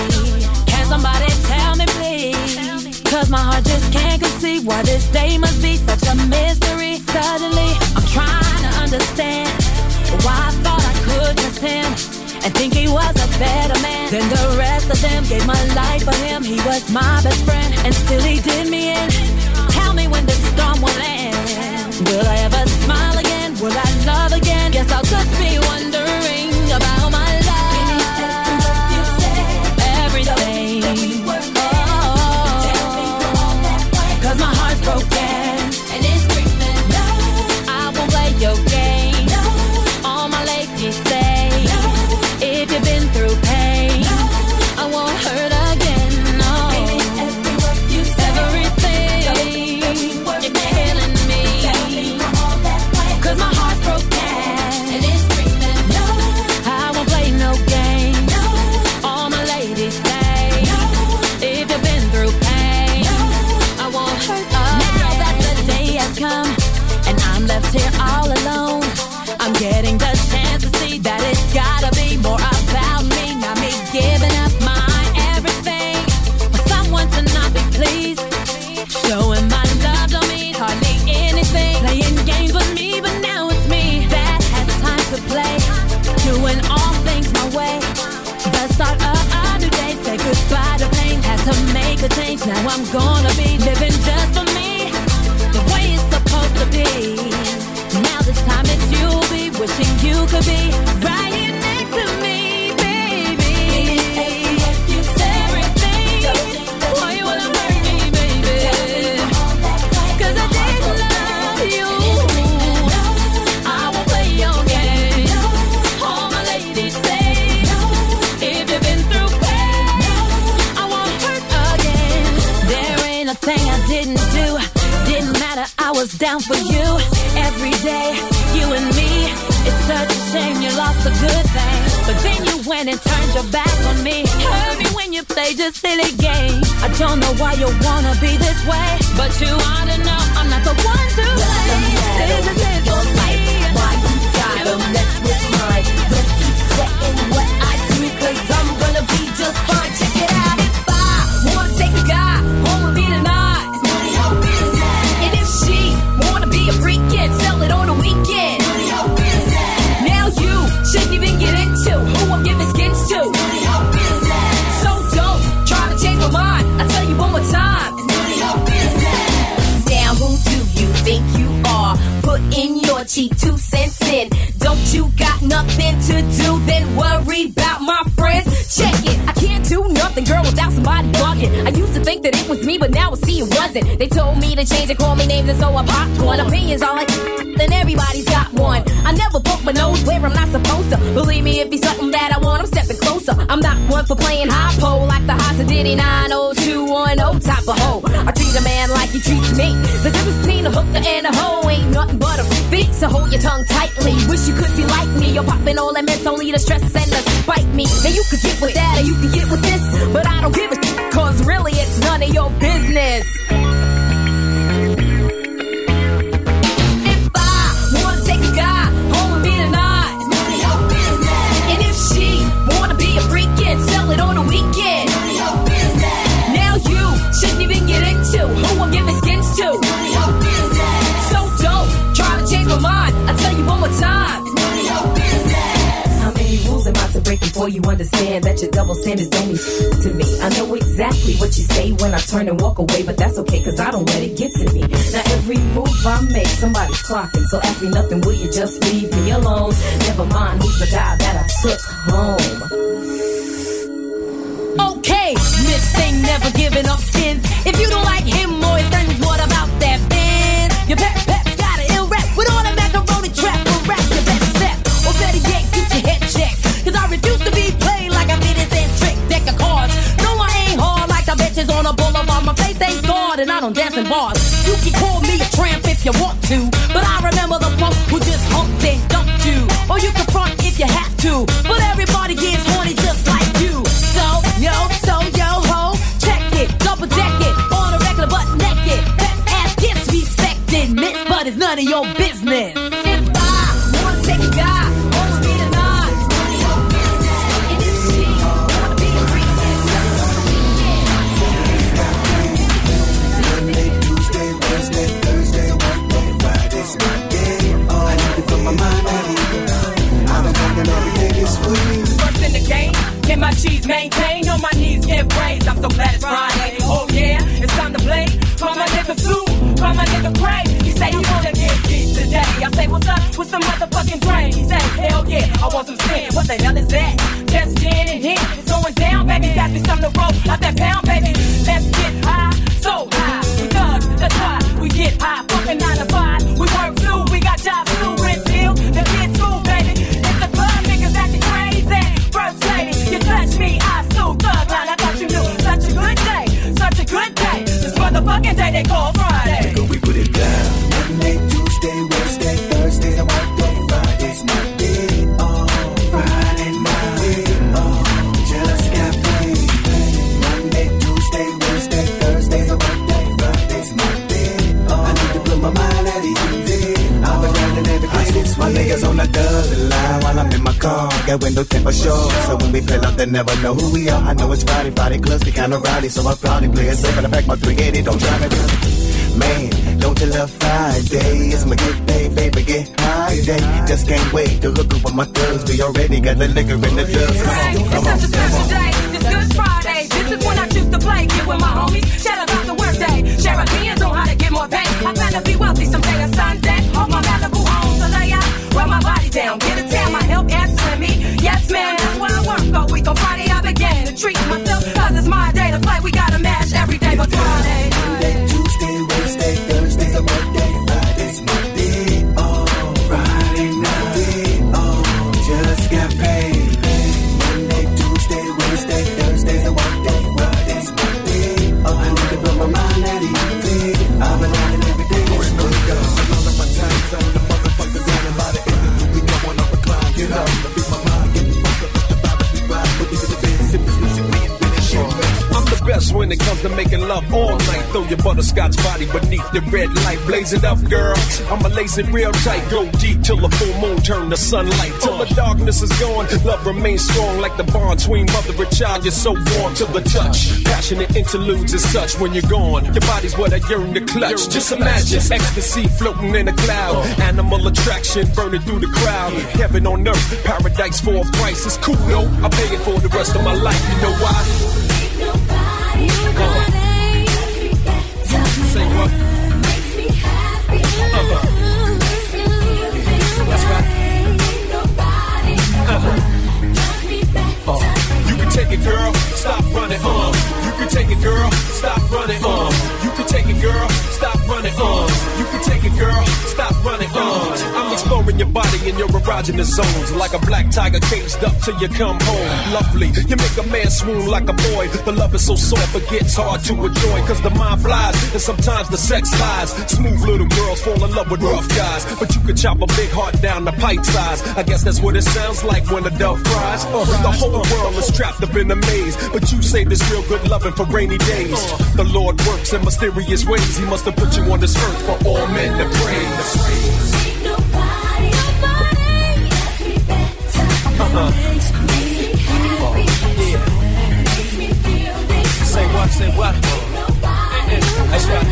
Can somebody tell me please? Cause my heart just can't conceive why this day must be such a mystery. Suddenly, I'm trying to understand why I thought I could trust him and think he was a better man than the rest of them. Gave my life for him, he was my best friend, and still he did me in. Me when the storm will end, will I ever smile again? Will I love again? Guess I'll just be wondering about my life. Everything, everything. Oh, cause my heart's broken and it's screaming. No, I won't play your game. No, all my ladies say, no, if you've been through pain, no, I won't hurt again. No, baby, every word you say. I'm gonna be living just for me, the way it's supposed to be. Now the time that you'll be wishing you could be right here next to me, baby. Everything, why you wanna hurt me, baby? 'Cause I did love you. I won't play your game. All my ladies say, if you've been through pain, I won't hurt again. There ain't a thing I didn't do. Didn't matter, I was down for you every day. You and me. It's such a shame you lost a good thing, but then you went and turned your back on me. Hurt me when you played your silly game. I don't know why you wanna be this way, but you ought to know I'm not the one to blame. This is it for me. Why you gotta mess with mine? Don't keep sweating what I do, 'cause I'm gonna be just fine. Check it out. If I wanna take a guy home with me tonight, it's none of your business. And if she wanna be a freak and sell it on a weekend, shouldn't even get into who I'm giving skins to. It's none of your business. So don't try to change my mind. I tell you one more time, it's none of your business. Now who do you think you are? Put in your cheap two cents in. Don't you got nothing to do? Then worry about my friends. Check it. I can't do nothing, girl, without somebody bugging. I used to think that it was me, but now I see it wasn't. They told me to change and call me names, and so I popped one. Opinions are like, then everybody's got one. I never poke my nose where I'm not supposed to. Believe me, if it's something that I want, I'm stepping closer. I'm not one for playing high pole like the Hossa Diddy nine oh two one oh type of hoe. I treat a man like he treats me. The difference between a hooker and a hoe ain't nothing but a feat. So hold your tongue tightly. Wish you could be like me. You're popping all that mess only to stress and to spite me. Now you could get with that or you could get with this, but I don't give a shit, 'cause really it's none of your business. Sell it on a weekend. None of your business. Now you shouldn't even get into who I'm giving skins to. It's none of your business. So don't try to change my mind. I tell you one more time, it's none of your business. How many rules am I to break before you understand that your double standards don't mean shit to me? I know exactly what you say when I turn and walk away, but that's okay, 'cause I don't let it get to me. Now every move I make, somebody's clocking. So ask me nothing, will you just leave me alone? Never mind who's the guy that I took home. Okay, Miss Thing never giving up sins. If you don't like him or his things, what about that man? Your pet pet's got an ill rep with all the macaroni trap. Or rap your best step, or better yet, get your head checked. 'Cause I refuse to be played like I'm innocent trick deck of cards. No, I ain't hard like the bitches on a boulevard. My face ain't scarred and I don't dance in bars. You can call me a tramp if you want to, but I remember the punk who just humped and dumped you. Or you can front if you have to, but everybody gets horny just like you. So, yo, so, yo, ho, check it, double deck it, on a regular but naked, that's ass disrespected, miss, but it's none of your business. If I wanna take a guy, wanna be the night, it's none of your business. And if she wanna be a freak, it's none of your business. Monday, Tuesday, Wednesday, Thursday, Monday, Friday's my day. Oh, I need to put my mind at ease. I've been working every day this week. First in the game. Can my cheese maintain? On my knees get praised. I'm so glad it's Friday. Oh yeah, it's time to play. Call my nigga Sue, call my nigga Craig. He say he wanna get beat today. I say what's up with some motherfucking brain. He say hell yeah, I want some sin. What the hell is that? Just gin and him. It's going down, baby. Got me something to roll out that pound, baby. Let's get high, so high. We thugs, that's why we get high. Fucking nine to five, we work through. We got jobs through. Rent bill, the kid too, baby. It's the club niggas acting crazy. First lady. You touch me, I still thug line. I thought you knew. Such a good day, such a good day. This motherfucking day they call Friday. Nigga, we put it down. Monday, Tuesday, Wednesday, Thursday, I work day. Friday's my day. Oh, Friday, my day. Oh, just got paid. Monday, Tuesday, Wednesday, Thursday, I work day. Friday's my day. Oh, I need to put my mind at ease. I've been running every day. My niggas on the double line while I'm in my car. Got window tint for sure, so when we pull up, they never know who we are. I know it's Friday, Friday clubs be kind of rowdy, so I probably play it safe. And I pack my three eighty, don't drive it. Man, don't you love Friday? It's my good day, baby, get high day. Just can't wait to look up on my Thursday. Already got the liquor in the jug. Hey, it's on, such a special day. This Good Friday. This is when I choose to play. Get with my homies, chat about the workday. Share opinions on how to get more pay. I plan to be wealthy someday, a Sunday. Hold my Malibu home to lay out. Wear my body down, get a tan. My help answering me. Yes, man, that's what I work all week. On Friday, I began to treat myself. Cause it's my day to play. We gotta mash every day but Friday. Monday, Tuesday, Wednesday, Thursday's a work day. Friday's my day. Oh, Friday night. Day, oh, just got paid. Monday, Tuesday, Wednesday, Thursday's a work day. Friday's my day. Oh, I need to blow my mind at evening. I've been learning every day. Oh, it's really good. I'm all of my time. I'm the motherfuckers in a lot of energy. We know when I recline. Get up. I beat my mind. Get the fuck up. Let the vibe be right. Put me to the bed. Sip this music. We ain't finished. Best when it comes to making love all night. Throw your butterscotch body beneath the red light. Blaze it up, girl. I'ma lace it real tight. Go deep till the full moon turn to sunlight. Till the darkness is gone, love remains strong like the bond between mother and child. You're so warm to the touch. Passionate interludes is such when you're gone. Your body's what I yearn to clutch. Just imagine ecstasy floating in a cloud. Animal attraction burning through the crowd. Heaven on earth, paradise for a price. It's cool though, I pay it for the rest of my life. You know why? You got it. Say what? Makes me happy. Uh-huh. That's right. Nobody uh-huh. uh-huh. You can take it, girl. Stop running on. Um. You can take it, girl. Stop running on. Um. You can take it, girl. Stop running on. Um. You can take it, girl. Stop running on. Um. Um. I'm exploring your body in your erogenous zones like a black tiger caged up till you come home. Lovely, you make a man swoon like a boy. The love is so soft it gets hard to enjoy. Cause the mind flies and sometimes the sex lies. Smooth little girls fall in love with rough guys. But you could chop a big heart down to pint size. I guess that's what it sounds like when a dove fries. Uh, the whole world is trapped up in a maze. But you say this real good loving for rainy days. Uh, the Lord works in mysterious ways. He must have put you on this earth for all men to praise. Ain't nobody, nobody gets me better. Uh-huh. Say what, say what? That's right.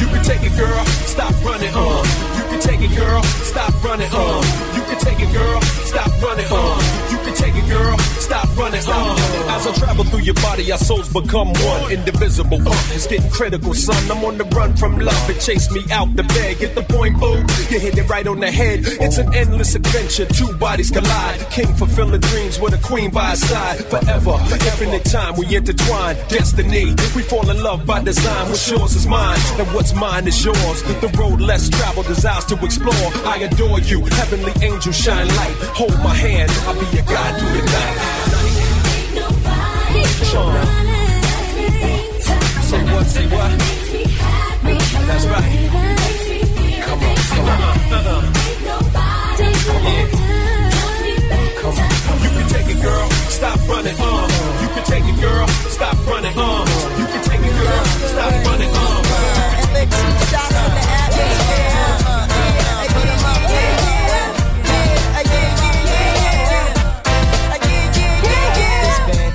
You can take it, girl. Stop running on. You can take it, girl. Stop running on. You can take it, girl. Stop running on. You can take it, girl. Stop running on. As I travel through your body, our souls become one, indivisible. Uh, it's getting critical, son. I'm on the run from love. It chased me out the bed. Get the point, boo. You hit it right on the head. It's an endless adventure. Two bodies collide. King fulfilling dreams with a queen by his side. Forever, infinite time. We intertwine. Destiny. We fall in love by design. What's yours is mine, and what's mine is yours. The road less traveled, desires to explore. I adore you. Heavenly angels shine light. Hold my hand. I'll be your guide through the night. Say what, say what? That's right. Come on, come on. Come on. You can take it, girl. Stop running on. You can take it, girl. Stop running on. You can take it, girl. Stop running on. Shots in the atmosphere. I put them up there. I get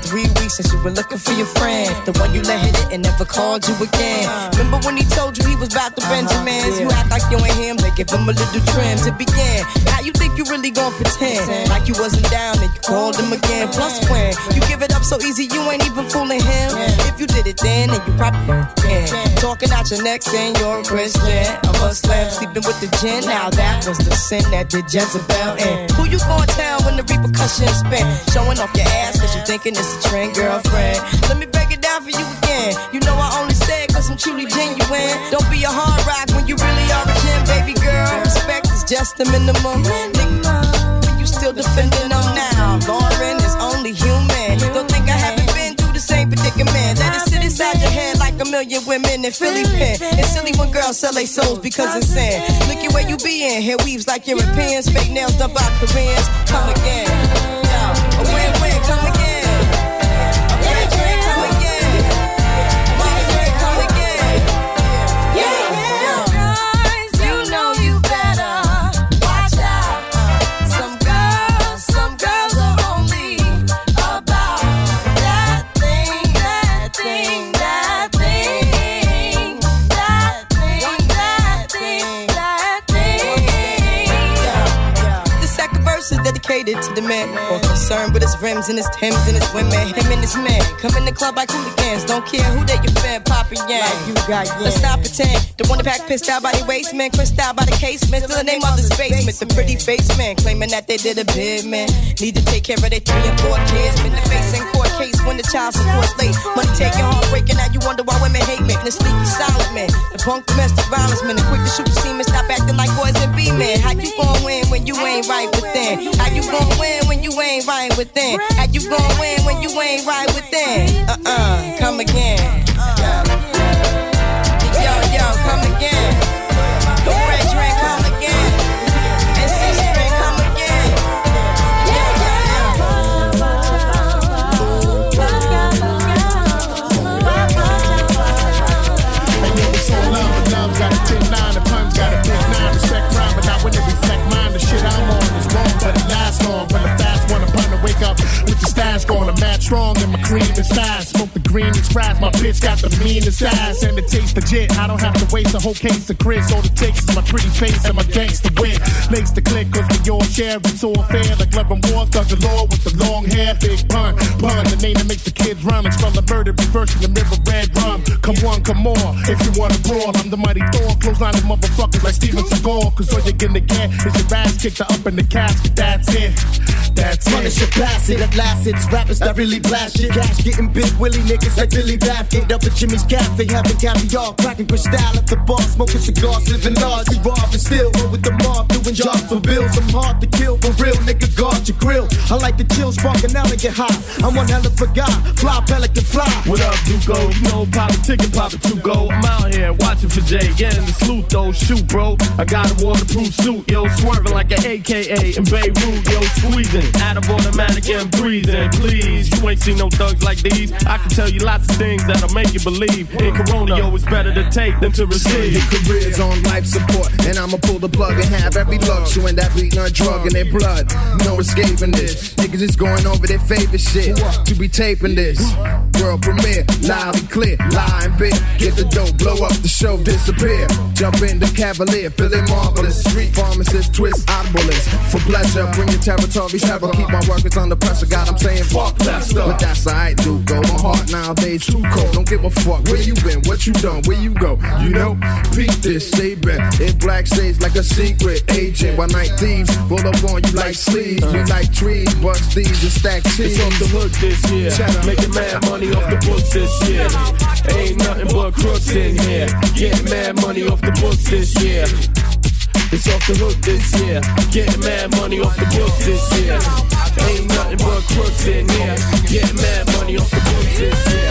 Three weeks since you were looking for your friend, the one you let hit it and never called you again. Uh, Remember when he told you he was about to uh-huh, Benjamins? Yeah. You act like you ain't him, they give him a little trim to begin. Now you think you really gon' pretend like you wasn't down and you called him again. Plus when you give it up so easy, you ain't even fooling him. If you did it then, then you probably can. Talking out your neck saying you're a Christian, a Muslim, sleeping with the gin. Now that was the sin that did Jezebel in. Who you gon' tell when the repercussions spin? Showing off your ass cause you thinking it's trend, girlfriend. Let me break it down for you again. You know I only say it cause I'm truly genuine. Don't be a hard rock when you really are a gem, baby girl. Respect is just the minimum. Nigga, you still defending them now. Lauren is only human. Don't think I haven't been through the same predicament. Let it sit inside your head like a million women in Philly pen. It's silly when girls sell their souls because it's sin. Look at where you be in. Hair weaves like Europeans. Fake nails done by Koreans. Come again. A win-win. Come again. dedicated to the man. All concerned with his rims and his Timbs and his women. Him and his man. Come in the club like hooligans. Don't care who they your fan, Papa Yang. Like you got Yang. Let's not pretend. The one that pack pissed out by the waist, man. Crissed out by the casement. Still in their mother's basement. The pretty face, man. Claiming that they did a bid, man. Need to take care of their three and four kids. Been the face in court case when the child support late. Money taking, heartbreaking. Now you wonder why women hate men. The sneaky silent man. The punk domestic violence man. The quick to shoot the semen. Stop acting like boys and be men. How you gon' win when you ain't right within? How you gon' win when you ain't right within? How you gon' win when you ain't right within? Uh-uh, come again. Yo, yo, come again. The red train, come again. And six train, come again. Yo, yo. And yo, it's so love, and love's got a ten nine, the pun's got a big nine, respect crime, but not when it reflect mine, the shit I'm on is wrong, but it lasts long, but the fast one upon the wake up, with the stash going to match strong, and my cream is fast, smoke the green is fries, my bitch got the meanest ass, and it tastes legit, I don't have to waste a whole case of Chris, all it takes is my pretty face and my gangster wit, makes the click, cause we all share, it's all fair, like love and war, thug the law with the long hair, big pun, pun, the name that makes the kids run, it's from the murder, reversing the mirror, red rum, come on, come on, if you want to brawl, I'm the mighty Thor, close line of motherfuckers like Steven Seagal, cause all you're gonna get is your ass kicked up in the casket, that's it, that's it. Punish your blast it, at last it's rappers that really blast shit. Cash getting big, Willie niggas like Billy Baffin. Up at Jimmy's Cafe, having caviar, cracking crystal at the bar, smoking cigars, living large, he robbed and still roll with the mob, doing jobs for bills. I'm hard to kill, for real, nigga, guard your grill. I like to chill, sparking out and get high. I'm one hell of a guy, fly, pelican, fly. What up, Duco? You know, pop a ticket, pop a two go. I'm out here watching for Jay, getting the salute though, shoot, bro. I got a waterproof suit, yo, swerving like an A K A in Beirut, yo, squeezing out of automatic and breathing. Please, you ain't seen no thugs like these. I can tell you lots of things that'll make you believe. In Corona, yo, it's better to take than to receive. Your career's on life support, and I'ma pull the plug and have every luxury and that beating on drug in their blood. No escaping this. Niggas is going over their favorite shit to be taping this. World premiere, loud and clear, lie and big. Get the dope, blow up the show, disappear. Jump in the Cavalier, feeling marvelous. Street pharmacist, twist obelisk. For pleasure, bring your territory, several. Keep my workers under pressure, God, I'm saying fuck that stuff. But that's alright, dude, go. My heart nowadays too cold, don't give a fuck. Where you been, what you done, where you go? You know, peep this, stay back. In black shades like a secret agent. By night thieves, roll up on you like sleeves. We like trees, bust thieves and stack cheese. It's off the hook this year, making mad money off the books this year. Ain't nothing but crooks in here, getting mad money off the books this year. It's off the hook this year, getting mad money off the books this year. Ain't nothing but crooks in here, getting mad money off the books this year.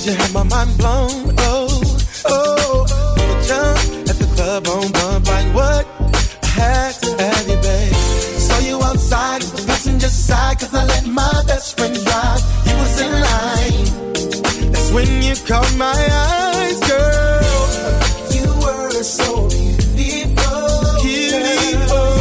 Cause you had my mind blown. Oh, oh. From the jump at the club on bump, like what? I had to have you, babe. Saw you outside the passenger side, cause I let my best friend drive. You was in line. That's when you caught my eyes, girl. You were so beautiful. Beautiful.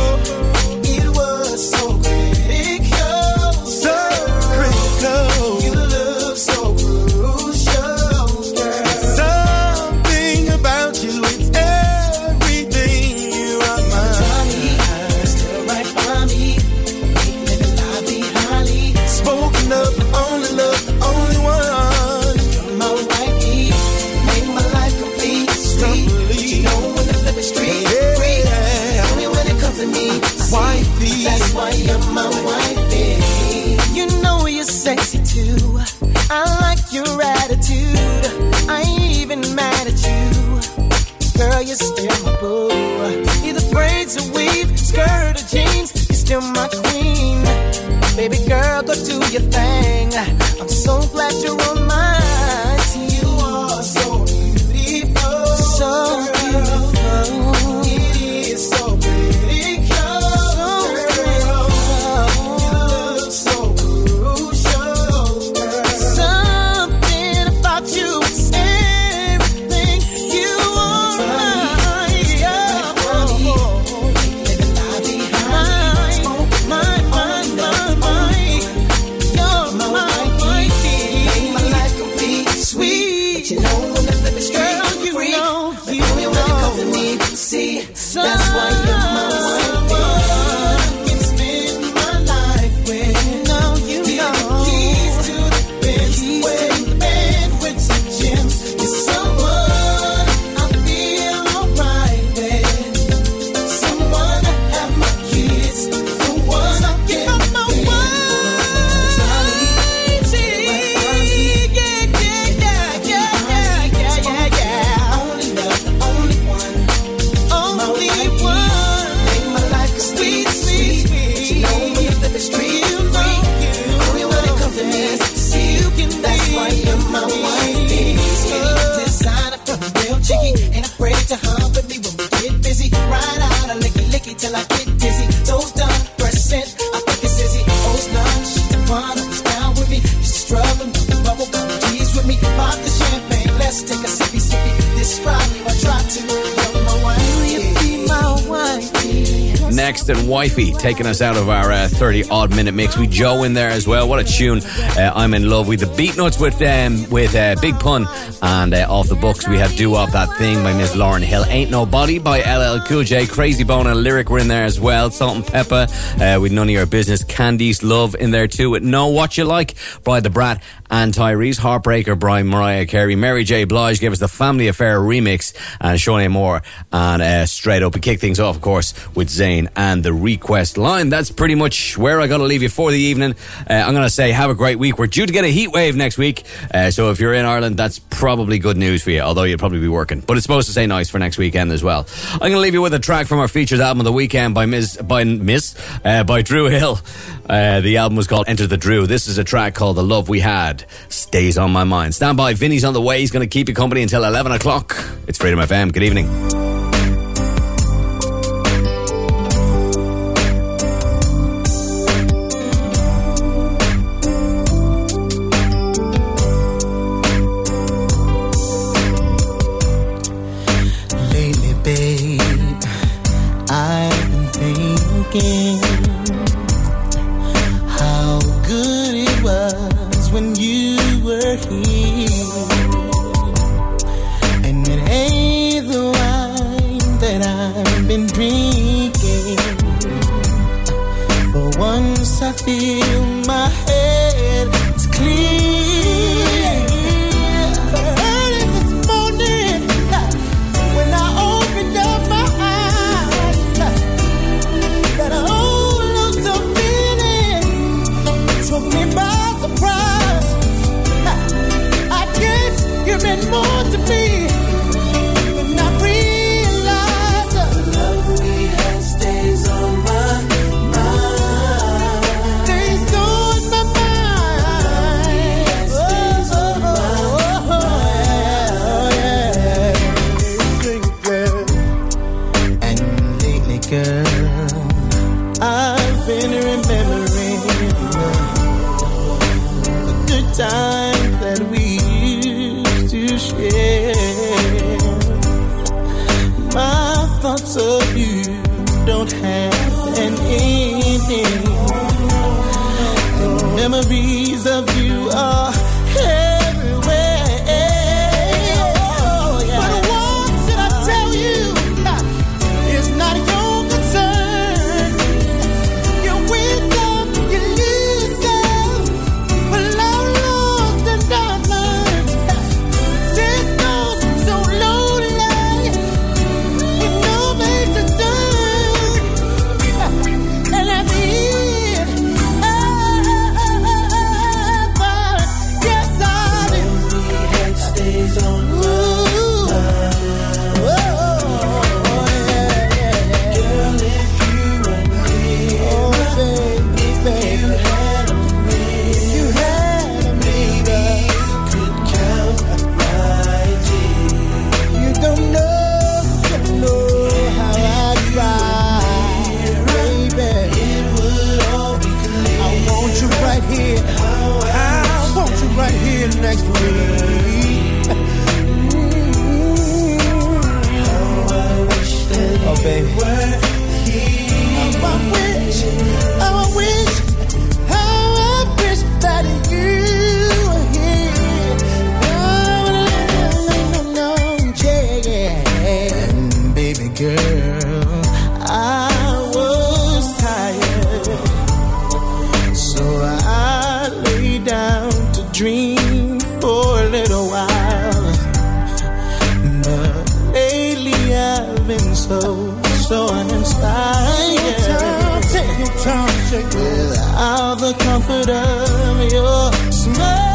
Next and Wifey taking us out of our thirty-odd uh, minute mix. We Joe in there as well. What a tune. Uh, I'm in love with the Beatnuts with um, with uh, Big Pun. And uh, off the books, we have Do Up That Thing by Miss Lauren Hill. Ain't Nobody by L L Cool J. Crazy Bone and Lyric were in there as well. Salt and Pepper uh, with None of Your Business. Candy's Love in there too with Know What You Like by The Brat and Tyrese. Heartbreaker by Mariah Carey. Mary J. Blige gave us the Family Affair remix. And Shawnae Moore and uh, Straight Up. We kick things off, of course, with Zayn and the Request Line. That's pretty much where I gotta leave you for the evening. uh, I'm gonna say have a great week. We're due to get a heat wave next week, uh, so if you're in Ireland, that's probably good news for you, although you'll probably be working, but it's supposed to stay nice for next weekend as well. I'm gonna leave you with a track from our features album of the weekend by Miss by Miss uh, by Dru Hill. Uh, the album was called Enter the Dru. This is a track called The Love We Had Stays on My Mind. Stand by, Vinny's on the way. He's gonna keep you company until eleven o'clock. It's Freedom F M. Good evening. How good it was when you were here, and it ain't the wine that I've been drinking. For once I feel my head is clear. Early this morning when I opened up my eyes, meant more to me than I realized. The love we had stays on my mind. Stays memories of you are everywhere. Oh, yeah. But what should I tell you? It's not your concern. You wake up, you lose yourself. Well, I've lost and I've learned. Since those so lonely, with no place to turn. And I feel. Next week, mm-hmm. Oh, I wish that you oh, baby. Were here. Oh, I wish, oh, I wish, oh, I wish that you were here. Oh, no, no, no, no, yeah, yeah. And baby girl, I was tired, so I lay down to dream. So, so uninspired. Take your time, take your time. With all the comfort of your smile.